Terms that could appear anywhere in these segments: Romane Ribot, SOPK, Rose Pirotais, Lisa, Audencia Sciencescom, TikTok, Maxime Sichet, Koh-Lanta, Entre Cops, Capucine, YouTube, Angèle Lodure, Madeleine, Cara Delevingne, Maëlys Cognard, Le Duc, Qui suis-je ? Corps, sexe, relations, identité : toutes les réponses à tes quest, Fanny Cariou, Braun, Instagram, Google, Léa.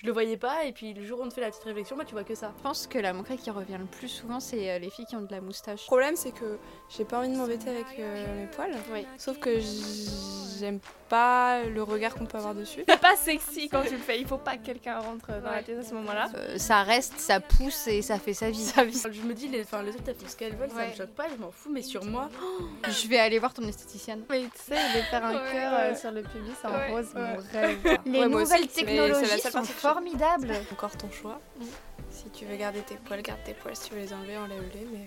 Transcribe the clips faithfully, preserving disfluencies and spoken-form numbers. je le voyais pas, et puis le jour où on te fait la petite réflexion, bah tu vois que ça. Je pense que la moquerie qui revient le plus souvent, c'est les filles qui ont de la moustache. Le problème, c'est que j'ai pas envie de m'embêter avec euh, mes poils, oui. Sauf que j'aime pas le regard qu'on peut avoir dessus. C'est pas sexy quand tu le fais, il faut pas que quelqu'un rentre dans ouais. la tête à ce moment-là. Euh, ça reste, ça pousse et ça fait sa vie. Sa vie. Je me dis, les, enfin, les autres elles font ce qu'elles veulent, ouais. ça me choque pas, je m'en fous, mais sur moi... Oh, je vais aller voir ton esthéticienne. Oui, tu sais, de faire un ouais. cœur euh, sur le pubis en ouais. rose, ouais. mon rêve. Les ouais, nouvelles technologies sont formidables. Encore ton choix. Mmh. Si tu veux garder tes poils, garde tes poils. Si tu veux les enlever, enlève-les. Mais euh...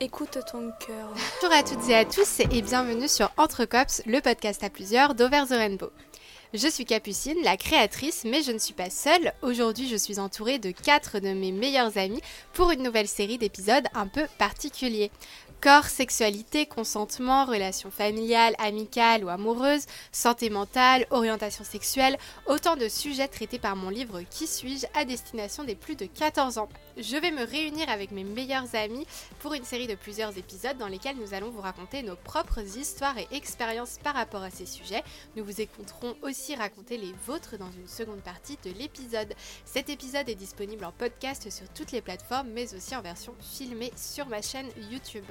écoute ton cœur. Bonjour à toutes et à tous et bienvenue sur Entre Cops, le podcast à plusieurs d'Over the Rainbow. Je suis Capucine, la créatrice, mais je ne suis pas seule. Aujourd'hui, je suis entourée de quatre de mes meilleurs amis pour une nouvelle série d'épisodes un peu particuliers. Corps, sexualité, consentement, relations familiales, amicales ou amoureuses, santé mentale, orientation sexuelle, autant de sujets traités par mon livre « Qui suis-je ? » à destination des plus de quatorze ans. Je vais me réunir avec mes meilleurs amis pour une série de plusieurs épisodes dans lesquels nous allons vous raconter nos propres histoires et expériences par rapport à ces sujets. Nous vous écouterons aussi raconter les vôtres dans une seconde partie de l'épisode. Cet épisode est disponible en podcast sur toutes les plateformes, mais aussi en version filmée sur ma chaîne YouTube.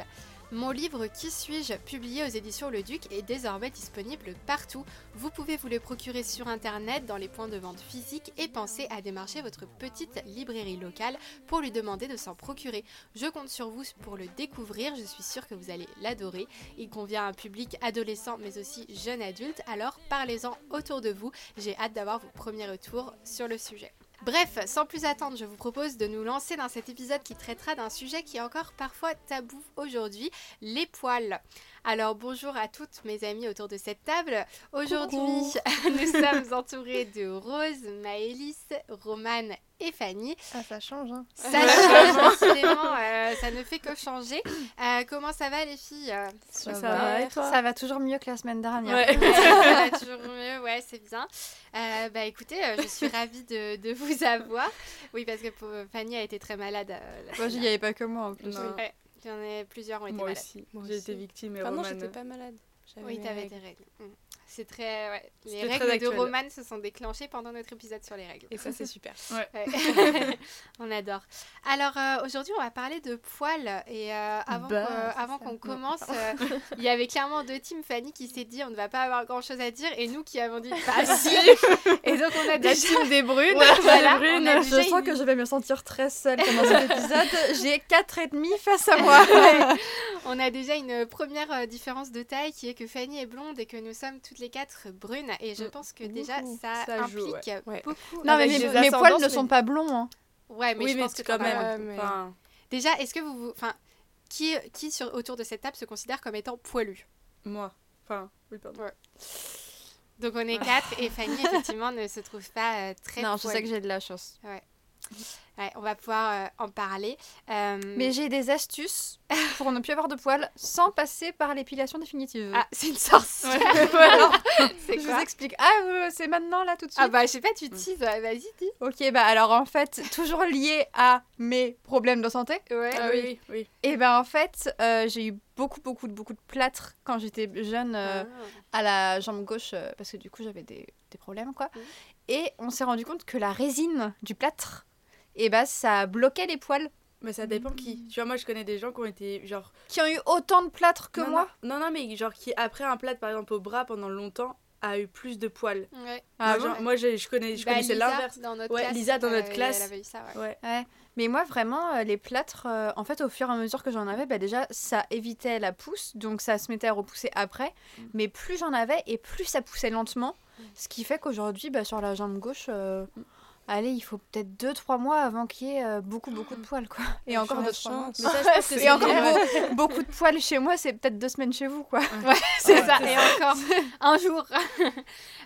Mon livre « Qui suis-je ?», publié aux éditions Le Duc, est désormais disponible partout. Vous pouvez vous le procurer sur internet, dans les points de vente physiques et pensez à démarcher votre petite librairie locale pour lui demander de s'en procurer. Je compte sur vous pour le découvrir, je suis sûre que vous allez l'adorer. Il convient à un public adolescent mais aussi jeune adulte, alors parlez-en autour de vous. J'ai hâte d'avoir vos premiers retours sur le sujet. Bref, sans plus attendre, je vous propose de nous lancer dans cet épisode qui traitera d'un sujet qui est encore parfois tabou aujourd'hui, les poils. Alors bonjour à toutes mes amies autour de cette table. Aujourd'hui, nous sommes entourés de Rose, Maëlys, Romane et Fanny. Ah, ça change, hein. Ça change, décidément, euh, ça ne fait que changer. Euh, comment ça va les filles ? Ça, ça va, et toi ? Ça va toujours mieux que la semaine dernière. Ouais. Ouais, ça va toujours mieux, ouais, c'est bien. Euh, bah écoutez, euh, je suis ravie de, de vous avoir. Oui, parce que pour, Fanny a été très malade. Euh, moi, il n'y avait pas que moi en plus. Oui. Ouais. Il y en a plusieurs ont été malades. Aussi. Moi aussi, j'ai été victime et enfin, Romane. Non, j'étais pas malade. J'avais oui, t'avais règles. Des règles. Mmh. C'est très, ouais. Les C'était règles très de Romane se sont déclenchées pendant notre épisode sur les règles. Et ça, c'est super. Ouais. Ouais. On adore. Alors, euh, aujourd'hui, on va parler de poils. Et euh, avant, bah, euh, avant qu'on commence, euh, il y avait clairement deux teams. Fanny qui s'est dit, on ne va pas avoir grand-chose à dire. Et nous qui avons dit, bah si. Et donc, on a déjà... La team des brunes. Ouais, voilà, des brunes. On a déjà je une... sens que je vais me sentir très seule pendant cet épisode. J'ai quatre et demi face à moi. Ouais. On a déjà une première euh, différence de taille qui est que Fanny est blonde et que nous sommes toutes les quatre brunes et je pense que déjà ça, ça implique joue, ouais. beaucoup. Non mais mes, mes poils mais... ne sont pas blonds. Hein. Ouais mais oui, je mais pense que quand même. Euh, mais... enfin... Déjà est-ce que vous, enfin qui qui sur autour de cette table se considère comme étant poilu ? Moi. Enfin oui pardon. Ouais. Donc on est ouais. quatre et Fanny effectivement ne se trouve pas euh, très. Non poilue. Je sais que j'ai de la chance. Ouais. Ouais, on va pouvoir euh, en parler. Euh... Mais j'ai des astuces pour ne plus avoir de poils sans passer par l'épilation définitive. Ah, c'est une sorcière. Ouais. C'est je vous explique. Ah, euh, c'est maintenant là tout de suite. Ah bah je sais pas, tu teases. Ouais. Vas-y, dis. Ok, bah alors en fait, toujours lié à mes problèmes de santé. Ouais. Ah, oui, oui, oui. Et ben bah, en fait, euh, j'ai eu beaucoup, beaucoup, beaucoup de plâtre quand j'étais jeune euh, ah. à la jambe gauche euh, parce que du coup j'avais des, des problèmes quoi. Mmh. Et on s'est rendu compte que la résine du plâtre et bah ça bloquait les poils. Mais ça dépend qui. Tu vois, moi je connais des gens qui ont été genre. Qui ont eu autant de plâtre que non, moi. Non, non, mais genre qui, après un plâtre par exemple au bras pendant longtemps, a eu plus de poils. Ouais. Ah, genre, ouais. Moi je, je, connais, je bah, connaissais Lisa, l'inverse. Dans notre ouais, classe, Lisa dans notre euh, classe. Elle avait eu ça, ouais. Ouais. Ouais. Mais moi vraiment, euh, les plâtres, euh, en fait au fur et à mesure que j'en avais, bah, déjà ça évitait la pousse, donc ça se mettait à repousser après. Mmh. Mais plus j'en avais et plus ça poussait lentement. Mmh. Ce qui fait qu'aujourd'hui, bah, sur la jambe gauche. Euh, mmh. Allez, il faut peut-être deux trois mois avant qu'il y ait euh, beaucoup, beaucoup de poils, quoi. Et je encore deux trois mois. Mais ça, je pense que et encore beau, beaucoup de poils chez moi, c'est peut-être deux semaines chez vous, quoi. Ouais, ouais c'est ouais, ça. C'est et ça. Encore un jour.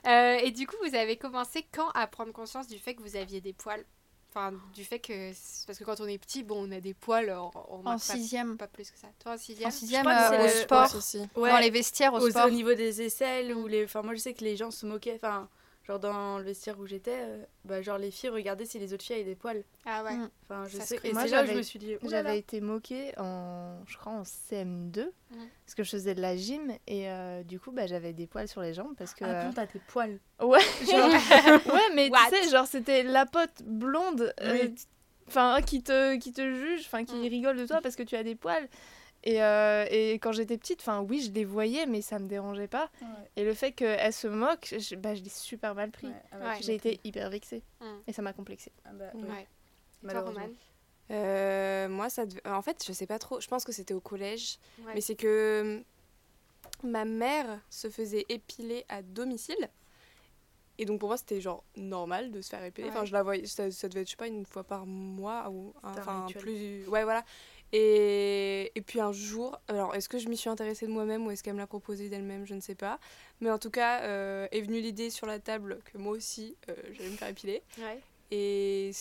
euh, et du coup, vous avez commencé quand à prendre conscience du fait que vous aviez des poils ? Enfin, du fait que... Parce que quand on est petit, bon, on a des poils, on en sixième. Pas, pas plus que ça. Toi, en sixième ? En sixième, euh, au sport, ouais, ouais. Dans les vestiaires, au, au sport. Au niveau des aisselles, ou les... Enfin, moi, je sais que les gens se moquaient, enfin... Genre dans le vestiaire où j'étais, euh, bah genre les filles regardaient si les autres filles avaient des poils. Ah ouais. Mmh. Enfin, je sais. Et moi, c'est là je me suis dit. Oulala. J'avais été moquée en, je crois en C M deux, mmh. parce que je faisais de la gym et euh, du coup bah j'avais des poils sur les jambes parce que. Ah bon, t'as tes poils. Ouais. Genre... ouais, mais tu sais, genre c'était la pote blonde, euh, oui. enfin qui te qui te juge, enfin qui mmh. rigole de toi parce que tu as des poils. Et, euh, et quand j'étais petite, enfin oui, je les voyais, mais ça me dérangeait pas. Ouais. Et le fait qu'elles se moquent, je, bah, je l'ai super mal pris. Ouais, ah bah, ouais. J'ai été hyper vexée. Mmh. Et ça m'a complexée. Ah bah, ouais. Ouais. Malheureusement. Toi, Romane ? Euh, moi, ça dev... en fait, je sais pas trop. Je pense que c'était au collège. Ouais. Mais c'est que ma mère se faisait épiler à domicile. Et donc pour moi, c'était genre normal de se faire épiler. Ouais. Enfin, je la voyais, ça, ça devait être, je sais pas, une fois par mois. Ou, enfin, plus. Ouais, voilà. Et, et puis un jour, alors est-ce que je m'y suis intéressée de moi-même ou est-ce qu'elle me l'a proposé d'elle-même, je ne sais pas. Mais en tout cas, euh, est venue l'idée sur la table que moi aussi, euh, j'allais me faire épiler. Ouais. Et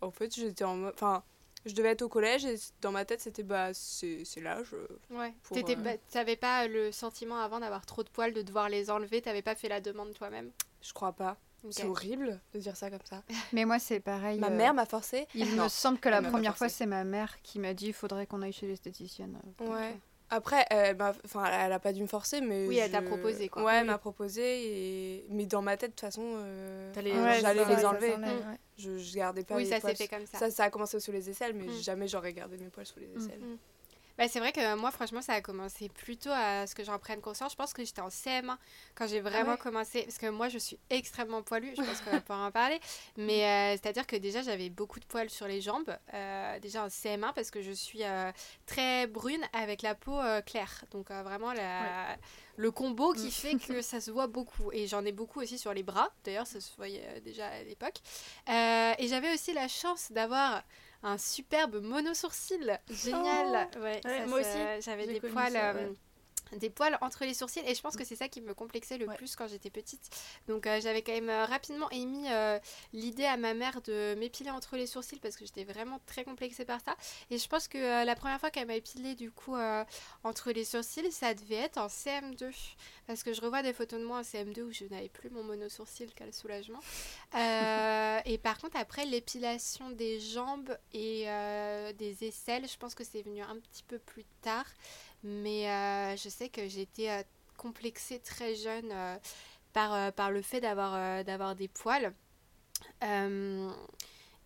en fait, j'étais en mode... Enfin, je devais être au collège et dans ma tête, c'était bah, c'est, c'est l'âge. Ouais. Pour, T'étais, euh... bah, t'avais pas le sentiment avant d'avoir trop de poils, de devoir les enlever, t'avais pas fait la demande toi-même ? Je crois pas. Okay. C'est horrible de dire ça comme ça. Mais moi, c'est pareil. Ma euh... mère m'a forcée. Il non, me semble que la première fois, c'est ma mère qui m'a dit il faudrait qu'on aille chez l'esthéticienne. Euh, ouais. Que... Après, elle m'a... Enfin, elle a pas dû me forcer, mais. Oui, je... elle t'a proposé, quoi. Ouais, elle oui. m'a proposé. Et... Mais dans ma tête, de toute façon, euh... les... ouais, j'allais les enlever. Mmh. Ouais. Je, je gardais pas oui, les poils. Oui, ça s'est fait comme ça. Ça, ça a commencé sous les aisselles, mais mmh. jamais j'aurais gardé mes poils sous les aisselles. Mmh. Mmh. Bah, c'est vrai que moi, franchement, ça a commencé plutôt à ce que j'en prenne conscience. Je pense que j'étais en C M un quand j'ai vraiment ah ouais. commencé. Parce que moi, je suis extrêmement poilue. Je pense qu'on va pouvoir en parler. Mais euh, c'est-à-dire que déjà, j'avais beaucoup de poils sur les jambes. Euh, déjà en C M un, parce que je suis euh, très brune avec la peau euh, claire. Donc euh, vraiment, la... ouais. le combo qui fait que ça se voit beaucoup. Et j'en ai beaucoup aussi sur les bras. D'ailleurs, ça se voyait euh, déjà à l'époque. Euh, et j'avais aussi la chance d'avoir... un superbe mono-sourcil. Génial. Oh ouais, ouais, moi se... aussi. J'avais des poils, ça, ouais. euh, des poils entre les sourcils. Et je pense que c'est ça qui me complexait le ouais. plus quand j'étais petite. Donc euh, j'avais quand même euh, rapidement émis euh, l'idée à ma mère de m'épiler entre les sourcils parce que j'étais vraiment très complexée par ça. Et je pense que euh, la première fois qu'elle m'a épilée du coup euh, entre les sourcils, ça devait être en C M deux. Parce que je revois des photos de moi en C M deux où je n'avais plus mon mono-sourcil qu'à le soulagement. Euh, et par contre, après, l'épilation des jambes et euh, des aisselles, je pense que c'est venu un petit peu plus tard. Mais euh, je sais que j'étais euh, complexée très jeune euh, par, euh, par le fait d'avoir, euh, d'avoir des poils. Euh,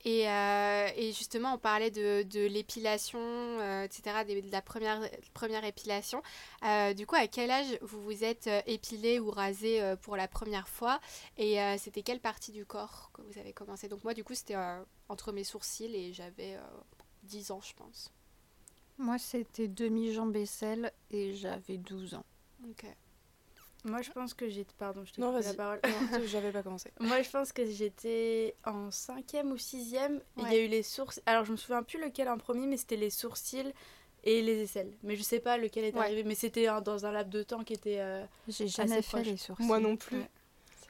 Et, euh, et justement, on parlait de, de l'épilation, euh, et cetera, de, de la première, première épilation. Euh, du coup, à quel âge vous vous êtes épilé ou rasé euh, pour la première fois ? Et euh, c'était quelle partie du corps que vous avez commencé ? Donc moi, du coup, c'était euh, entre mes sourcils et j'avais euh, dix ans, je pense. Moi, c'était demi-jambe-aisselle et j'avais douze ans. Ok. Moi, je pense que j'ai... Pardon, je te coupe la parole. Non, j'avais pas commencé. Moi, je pense que j'étais en cinquième ou sixième. Ouais. Il y a eu les sourcils. Alors, je me souviens plus lequel en premier, mais c'était les sourcils et les aisselles. Mais je sais pas lequel est ouais. arrivé. Mais c'était un, dans un laps de temps qui était euh, j'ai jamais assez fait proche. Les sourcils. Moi non plus. Ouais.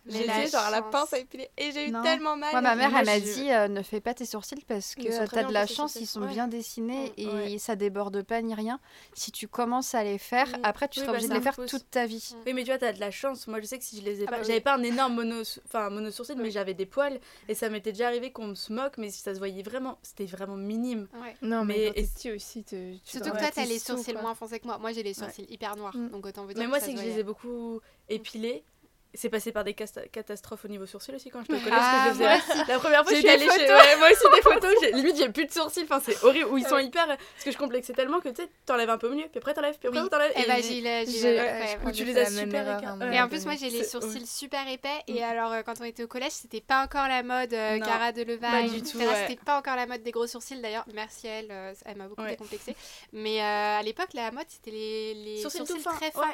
J'ai fait genre à la pince à épiler et j'ai eu non. tellement mal. Moi, ma mère, moi, elle m'a je... dit euh, ne fais pas tes sourcils parce que t'as de la chance, ils sont ouais. bien dessinés ouais. et ouais. ça déborde pas ni rien. Si tu commences à les faire, oui. après tu oui, seras bah, obligée de les faire pousse. Toute ta vie. Oui, mais tu vois, t'as de la chance. Moi, je sais que si je les ai ah, pas, bah, j'avais oui. pas un énorme mono, enfin mono sourcil, oui. mais j'avais des poils et ça m'était déjà arrivé qu'on se moque, mais si ça se voyait vraiment, c'était vraiment minime. Ouais. Non, mais tu aussi, surtout que toi, t'as les sourcils moins foncés que moi. Moi, j'ai les sourcils hyper noirs, donc autant vous dire. Mais moi, c'est que je les ai beaucoup épilés. C'est passé par des casta- catastrophes au niveau sourcils aussi quand je te connais, ah, parce que je faisais la première fois j'ai je suis allée photos. Chez ouais, moi aussi des photos j'ai... limite j'ai plus de sourcils, enfin c'est horrible où ils sont hyper parce que je complexais tellement que tu sais t'enlèves un peu au milieu puis après t'enlèves puis après oui. t'enlèves et, et bah j'ai la j'ai tu les as super épais et en plus moi j'ai les sourcils super épais et alors quand on était au collège c'était pas encore la mode Cara Delevingne du tout c'était pas encore la mode des gros sourcils d'ailleurs merci à elle elle m'a beaucoup décomplexée mais à l'époque la mode c'était les sourcils très fins.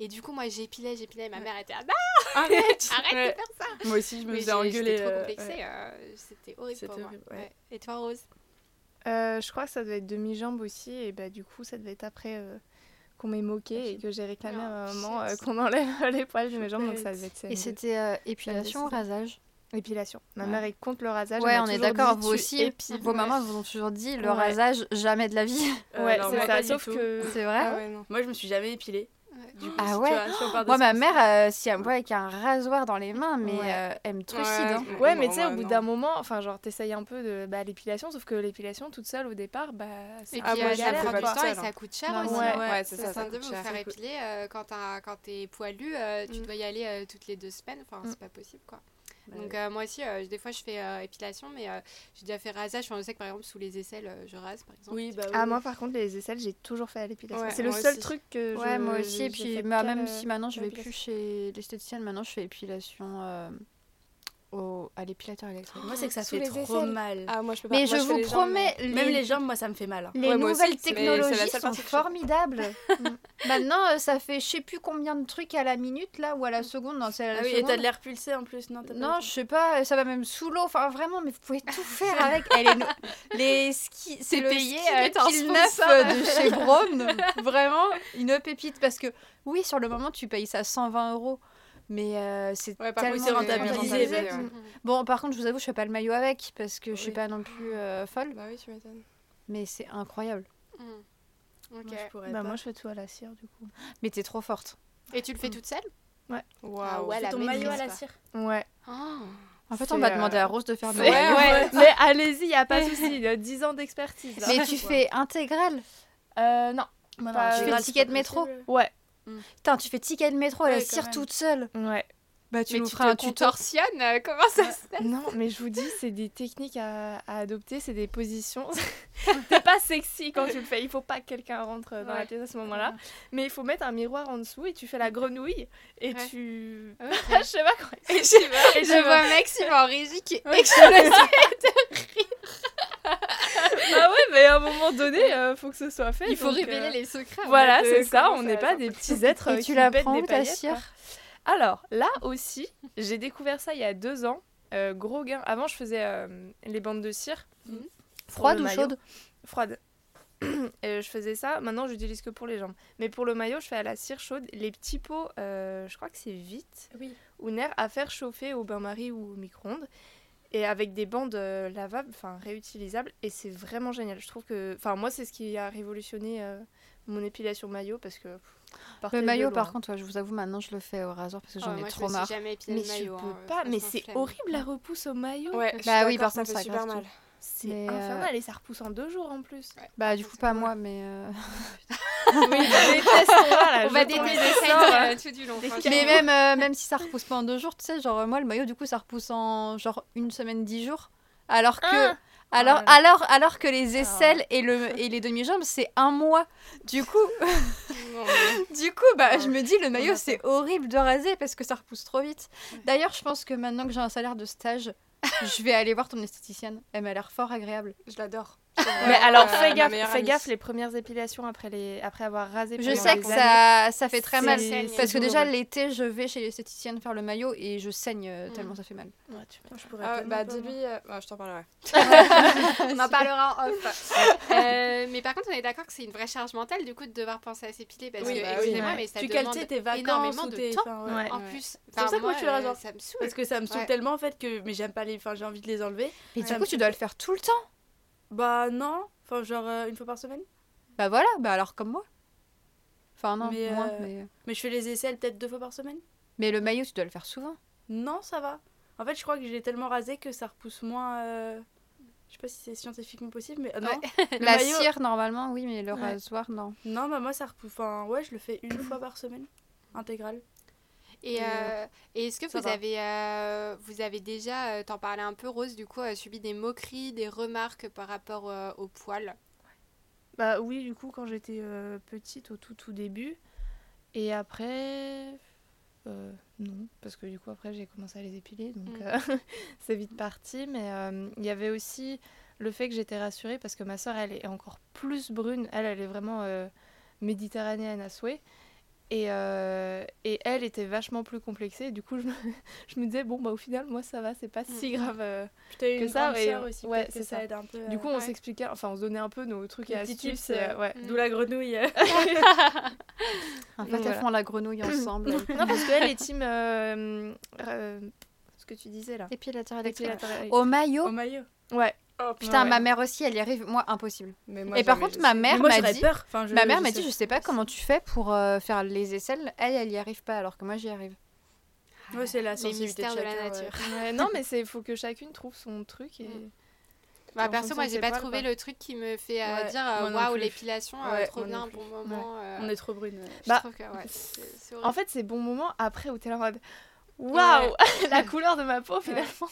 Et du coup, moi, j'épilais, j'épilais, et ma mère était ah non, arrête, arrête ouais. de faire ça. Moi aussi, je me faisais engueuler. J'étais trop complexée, ouais. euh, c'était horrible c'était pour moi. Horrible, ouais. Ouais. Et toi, Rose euh, je crois que ça devait être demi-jambe aussi, et bah du coup, ça devait être après euh, qu'on m'ait moqué ah, et que j'ai réclamé non, à un moment euh, qu'on enlève les poils de mes jambes, donc ça devait être... Et c'était euh, épilation ou rasage ? Épilation. Ma ouais. mère est contre le rasage. Ouais, on est d'accord, vous aussi. Épi- vos ouais. mamans vous ont toujours dit le ouais. rasage, jamais de la vie. Ouais, c'est ça, sauf que... C'est vrai. Moi, je me suis jamais épilée. Ouais. du coup. Ah ouais, si vois, moi ma mère, euh, si elle me voit avec un rasoir dans les mains, mais ouais. euh, elle me trucide. Ouais, hein. ouais mais tu sais, au bout d'un moment, enfin genre t'essayes un peu de bah, l'épilation, sauf que l'épilation toute seule au départ, bah c'est ah, ouais, ça prend du temps et ça coûte cher aussi. Ouais, c'est ça. De vous faire épiler quand quand t'es poilu, tu dois y aller toutes les deux semaines, enfin c'est pas possible quoi. Donc euh, moi aussi, euh, des fois je fais euh, épilation, mais euh, j'ai déjà fait rasage. Enfin, je sais que par exemple sous les aisselles, euh, je rase par exemple. Oui, bah oui. Ah moi par contre les aisselles, j'ai toujours fait à l'épilation. Ouais, c'est le seul aussi. truc que. Ouais, je, moi aussi. Et puis bah, même euh, si maintenant je vais plus chez l'esthéticienne, maintenant je fais épilation. Euh... Au, à l'épilateur électrique. Moi, c'est que ça Sous fait trop aisselles. mal. Ah, moi, je peux pas. Mais moi, je, je vous promets... Les jambes, les... Même les jambes, moi, ça me fait mal. Hein. Les ouais, nouvelles aussi, technologies sont formidables. mm. Maintenant, ça fait je sais plus combien de trucs à la minute, là, ou à la seconde. Non, c'est à la ah oui, seconde. Et t'as de l'air pulsé, en plus. Non, non je sais pas. Ça va même sous l'eau. Enfin, vraiment, mais vous pouvez tout faire avec. Elle est no... les skis... C'est, c'est payé à neuf de chez Braun. Vraiment, une pépite. Parce que, oui, sur le moment, tu payes ça cent vingt euros. Mais euh, c'est ouais, tellement c'est rentabilisé. Ouais. Bon, par contre, je vous avoue, je fais pas le maillot avec parce que je suis oui. pas non plus euh, folle. Bah oui, tu m'étonnes. Mais c'est incroyable. Mmh. Ok. Moi je, pourrais bah, moi, je fais tout à la cire du coup. Mais t'es trop forte. Et tu le fais mmh. toute seule ? Ouais. Waouh. Ah ouais, ton maillot à la cire. Ouais. Oh. En fait, c'est on va euh... demander à Rose de faire le maillot. Ouais, ouais. Mais allez-y, y a pas de souci. Il y a dix ans d'expertise. Hein. Mais tu fais intégrale ? euh, Non. non, non tu fais le ticket de métro ? Ouais. Mmh. Putain, tu fais ticket de métro à ouais, la cire toute seule. Ouais. Bah, tu mais nous tu feras un tutor. Euh, comment ça ouais. se passe ? Non, mais je vous dis, c'est des techniques à, à adopter, c'est des positions. T'es pas sexy quand tu le fais. Il faut pas que quelqu'un rentre dans ouais. la pièce à ce moment-là. Ouais. Mais il faut mettre un miroir en dessous et tu fais la grenouille et ouais. tu. Ouais. je sais pas quoi. Et je, et je vois Maxime en régie qui est explosé de rire. Bah ouais, mais à un moment donné, il euh, faut que ce soit fait. Il faut révéler euh... les secrets. Voilà, de... c'est ça, on n'est pas des petits êtres et qui tu pètent des paillettes. Alors, là aussi, j'ai découvert ça il y a deux ans. Euh, gros gain. Avant, je faisais euh, les bandes de cire. Mmh. Froide ou chaude ? Froide. Et je faisais ça. Maintenant, j'utilise que pour les jambes. Mais pour le maillot, je fais à la cire chaude. Les petits pots, euh, je crois que c'est vite, oui. ou nerf à faire chauffer au bain-marie ou au micro-ondes. Et avec des bandes euh, lavables, enfin réutilisables, et c'est vraiment génial. Je trouve que, enfin moi c'est ce qui a révolutionné euh, mon épilation maillot parce que. Pff, le maillot par contre, ouais, je vous avoue maintenant je le fais au rasoir parce que j'en oh, ai moi, trop je marre. Jamais mais le maillot, je peux hein, pas, mais c'est flemme. horrible la repousse au maillot. Ouais, bah oui par contre ça fait super mal. C'est mais infernal euh... et ça repousse en deux jours en plus. Ouais. Bah du c'est coup pas moi mais. Euh... oui, on va détester ça tout du long. Mais même, euh, même si ça repousse pas en deux jours, tu sais, genre moi le maillot du coup ça repousse en genre une semaine, dix jours, alors que. Ah Alors, ah alors, alors que les aisselles et, le, et les demi-jambes, c'est un mois. Du coup, du coup bah, je me dis, le maillot, c'est horrible de raser parce que ça repousse trop vite. D'ailleurs, je pense que maintenant que j'ai un salaire de stage, je vais aller voir ton esthéticienne. Elle m'a l'air fort agréable. Je l'adore. Mais ouais, alors, euh, fais, gaffe, fais gaffe, les premières épilations après, les, après avoir rasé. Je sais que ça, ça fait très c'est, mal. C'est parce que déjà, l'été, je vais chez l'esthéticienne faire le maillot et je saigne euh, tellement mmh. ça fait mal. Ouais, tu vois, je pourrais ah, bah, dis-lui, euh, bah, je t'en parlerai. On en parlera en off. euh, mais par contre, on est d'accord que c'est une vraie charge mentale du coup de devoir penser à s'épiler. Parce oui, que, bah, excusez-moi, oui, mais ça tu demande tes vacances énormément de temps. Temps. Ouais. En plus, c'est pour ça que moi, je fais le rasoir. Ça me saoule. Parce que ça me saoule tellement en fait que j'aime pas les. Enfin, j'ai envie de les enlever. Et du coup, tu dois le faire tout le temps. Bah non, enfin genre euh, une fois par semaine. Bah voilà, bah alors comme moi. Enfin non, mais, moins, euh... mais... mais je fais les aisselles peut-être deux fois par semaine. Mais le maillot, tu dois le faire souvent. Non, ça va. En fait, je crois que je l'ai tellement rasé que ça repousse moins... Euh... Je sais pas si c'est scientifiquement possible, mais euh, non. Ouais. La maillot... cire, normalement, oui, mais le ouais. rasoir, non. Non, bah moi, ça repousse... Enfin, ouais, je le fais une fois par semaine, intégrale. Et, euh, et est-ce que ça vous va. avez, euh, vous avez déjà, euh, t'en parlais un peu Rose, du coup, euh, subi des moqueries, des remarques par rapport euh, aux poils ? Bah oui, du coup, quand j'étais euh, petite, au tout tout début, et après, euh, non, parce que du coup après j'ai commencé à les épiler, donc mmh. euh, c'est vite parti. Mais euh, il y avait aussi le fait que j'étais rassurée parce que ma sœur, elle est encore plus brune, elle, elle est vraiment euh, méditerranéenne à souhait. Et, euh, et elle était vachement plus complexée. Du coup, je me, je me disais, bon, bah, au final, moi, ça va, c'est pas si grave euh, que ça. Puis t'as une grande sœur aussi, ouais, c'est ça. Ça aide un peu. Du coup, on ouais. s'expliquait, enfin, on se donnait un peu nos trucs et astuces. Euh, ouais. D'où la grenouille. En fait, elles font la grenouille ensemble. Non, parce qu'elle est team... Euh, euh, ce que tu disais, là. Épilateur électrique. Au maillot. Au maillot. Ouais. Oh, putain, ouais. Ma mère aussi, elle y arrive. Moi, impossible. Mais moi, et par contre, ma mère moi, m'a dit, peur. Enfin, je, ma mère je m'a dit, je sais pas comment tu fais pour euh, faire les aisselles. Elle, elle y arrive pas, alors que moi, j'y arrive. Moi, ouais, c'est la sensibilité de, de la nature. Ouais. Ouais, non, mais il faut que chacune trouve son truc. Et... Bah, perso, moi, j'ai pas trouvé pas. le truc qui me fait euh, ouais, dire waouh, l'épilation, ouais, euh, trop bien, bon moment. Ouais. Euh... On est trop brune. Ouais. Bah, je trouve que, ouais, c'est, c'est en fait, c'est bon moment après où t'es là en mode. Waouh, wow, ouais. La couleur de ma peau, finalement.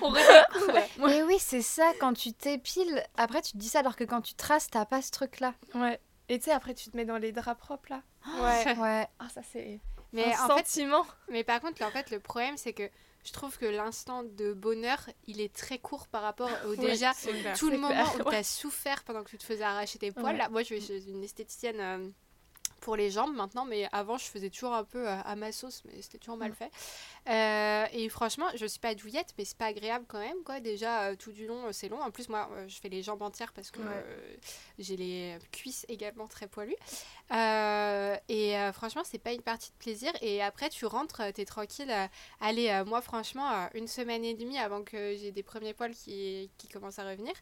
On rêve. Ouais. Mais oui, c'est ça, quand tu t'épiles, après tu te dis ça, alors que quand tu traces, t'as pas ce truc-là. Ouais. Et tu sais, après tu te mets dans les draps propres, là. Ouais. Ouais. Ah, oh, ça, c'est mais un en sentiment. Fait, mais par contre, là, en fait, le problème, c'est que je trouve que l'instant de bonheur, il est très court par rapport au déjà, ouais, tout le moment clair. Où ouais. t'as souffert pendant que tu te faisais arracher tes poils. Ouais. Là, moi, je suis une esthéticienne... Euh, pour les jambes maintenant, mais avant je faisais toujours un peu à ma sauce, mais c'était toujours mal fait. Euh, et franchement, je suis pas douillette, mais c'est pas agréable quand même, quoi. Déjà euh, tout du long, euh, c'est long. En plus, moi, euh, je fais les jambes entières parce que ouais. euh, j'ai les cuisses également très poilues. Euh, et euh, franchement, c'est pas une partie de plaisir. Et après, tu rentres, t'es tranquille. Euh, allez, euh, moi, franchement, euh, une semaine et demie avant que j'ai des premiers poils qui qui commencent à revenir.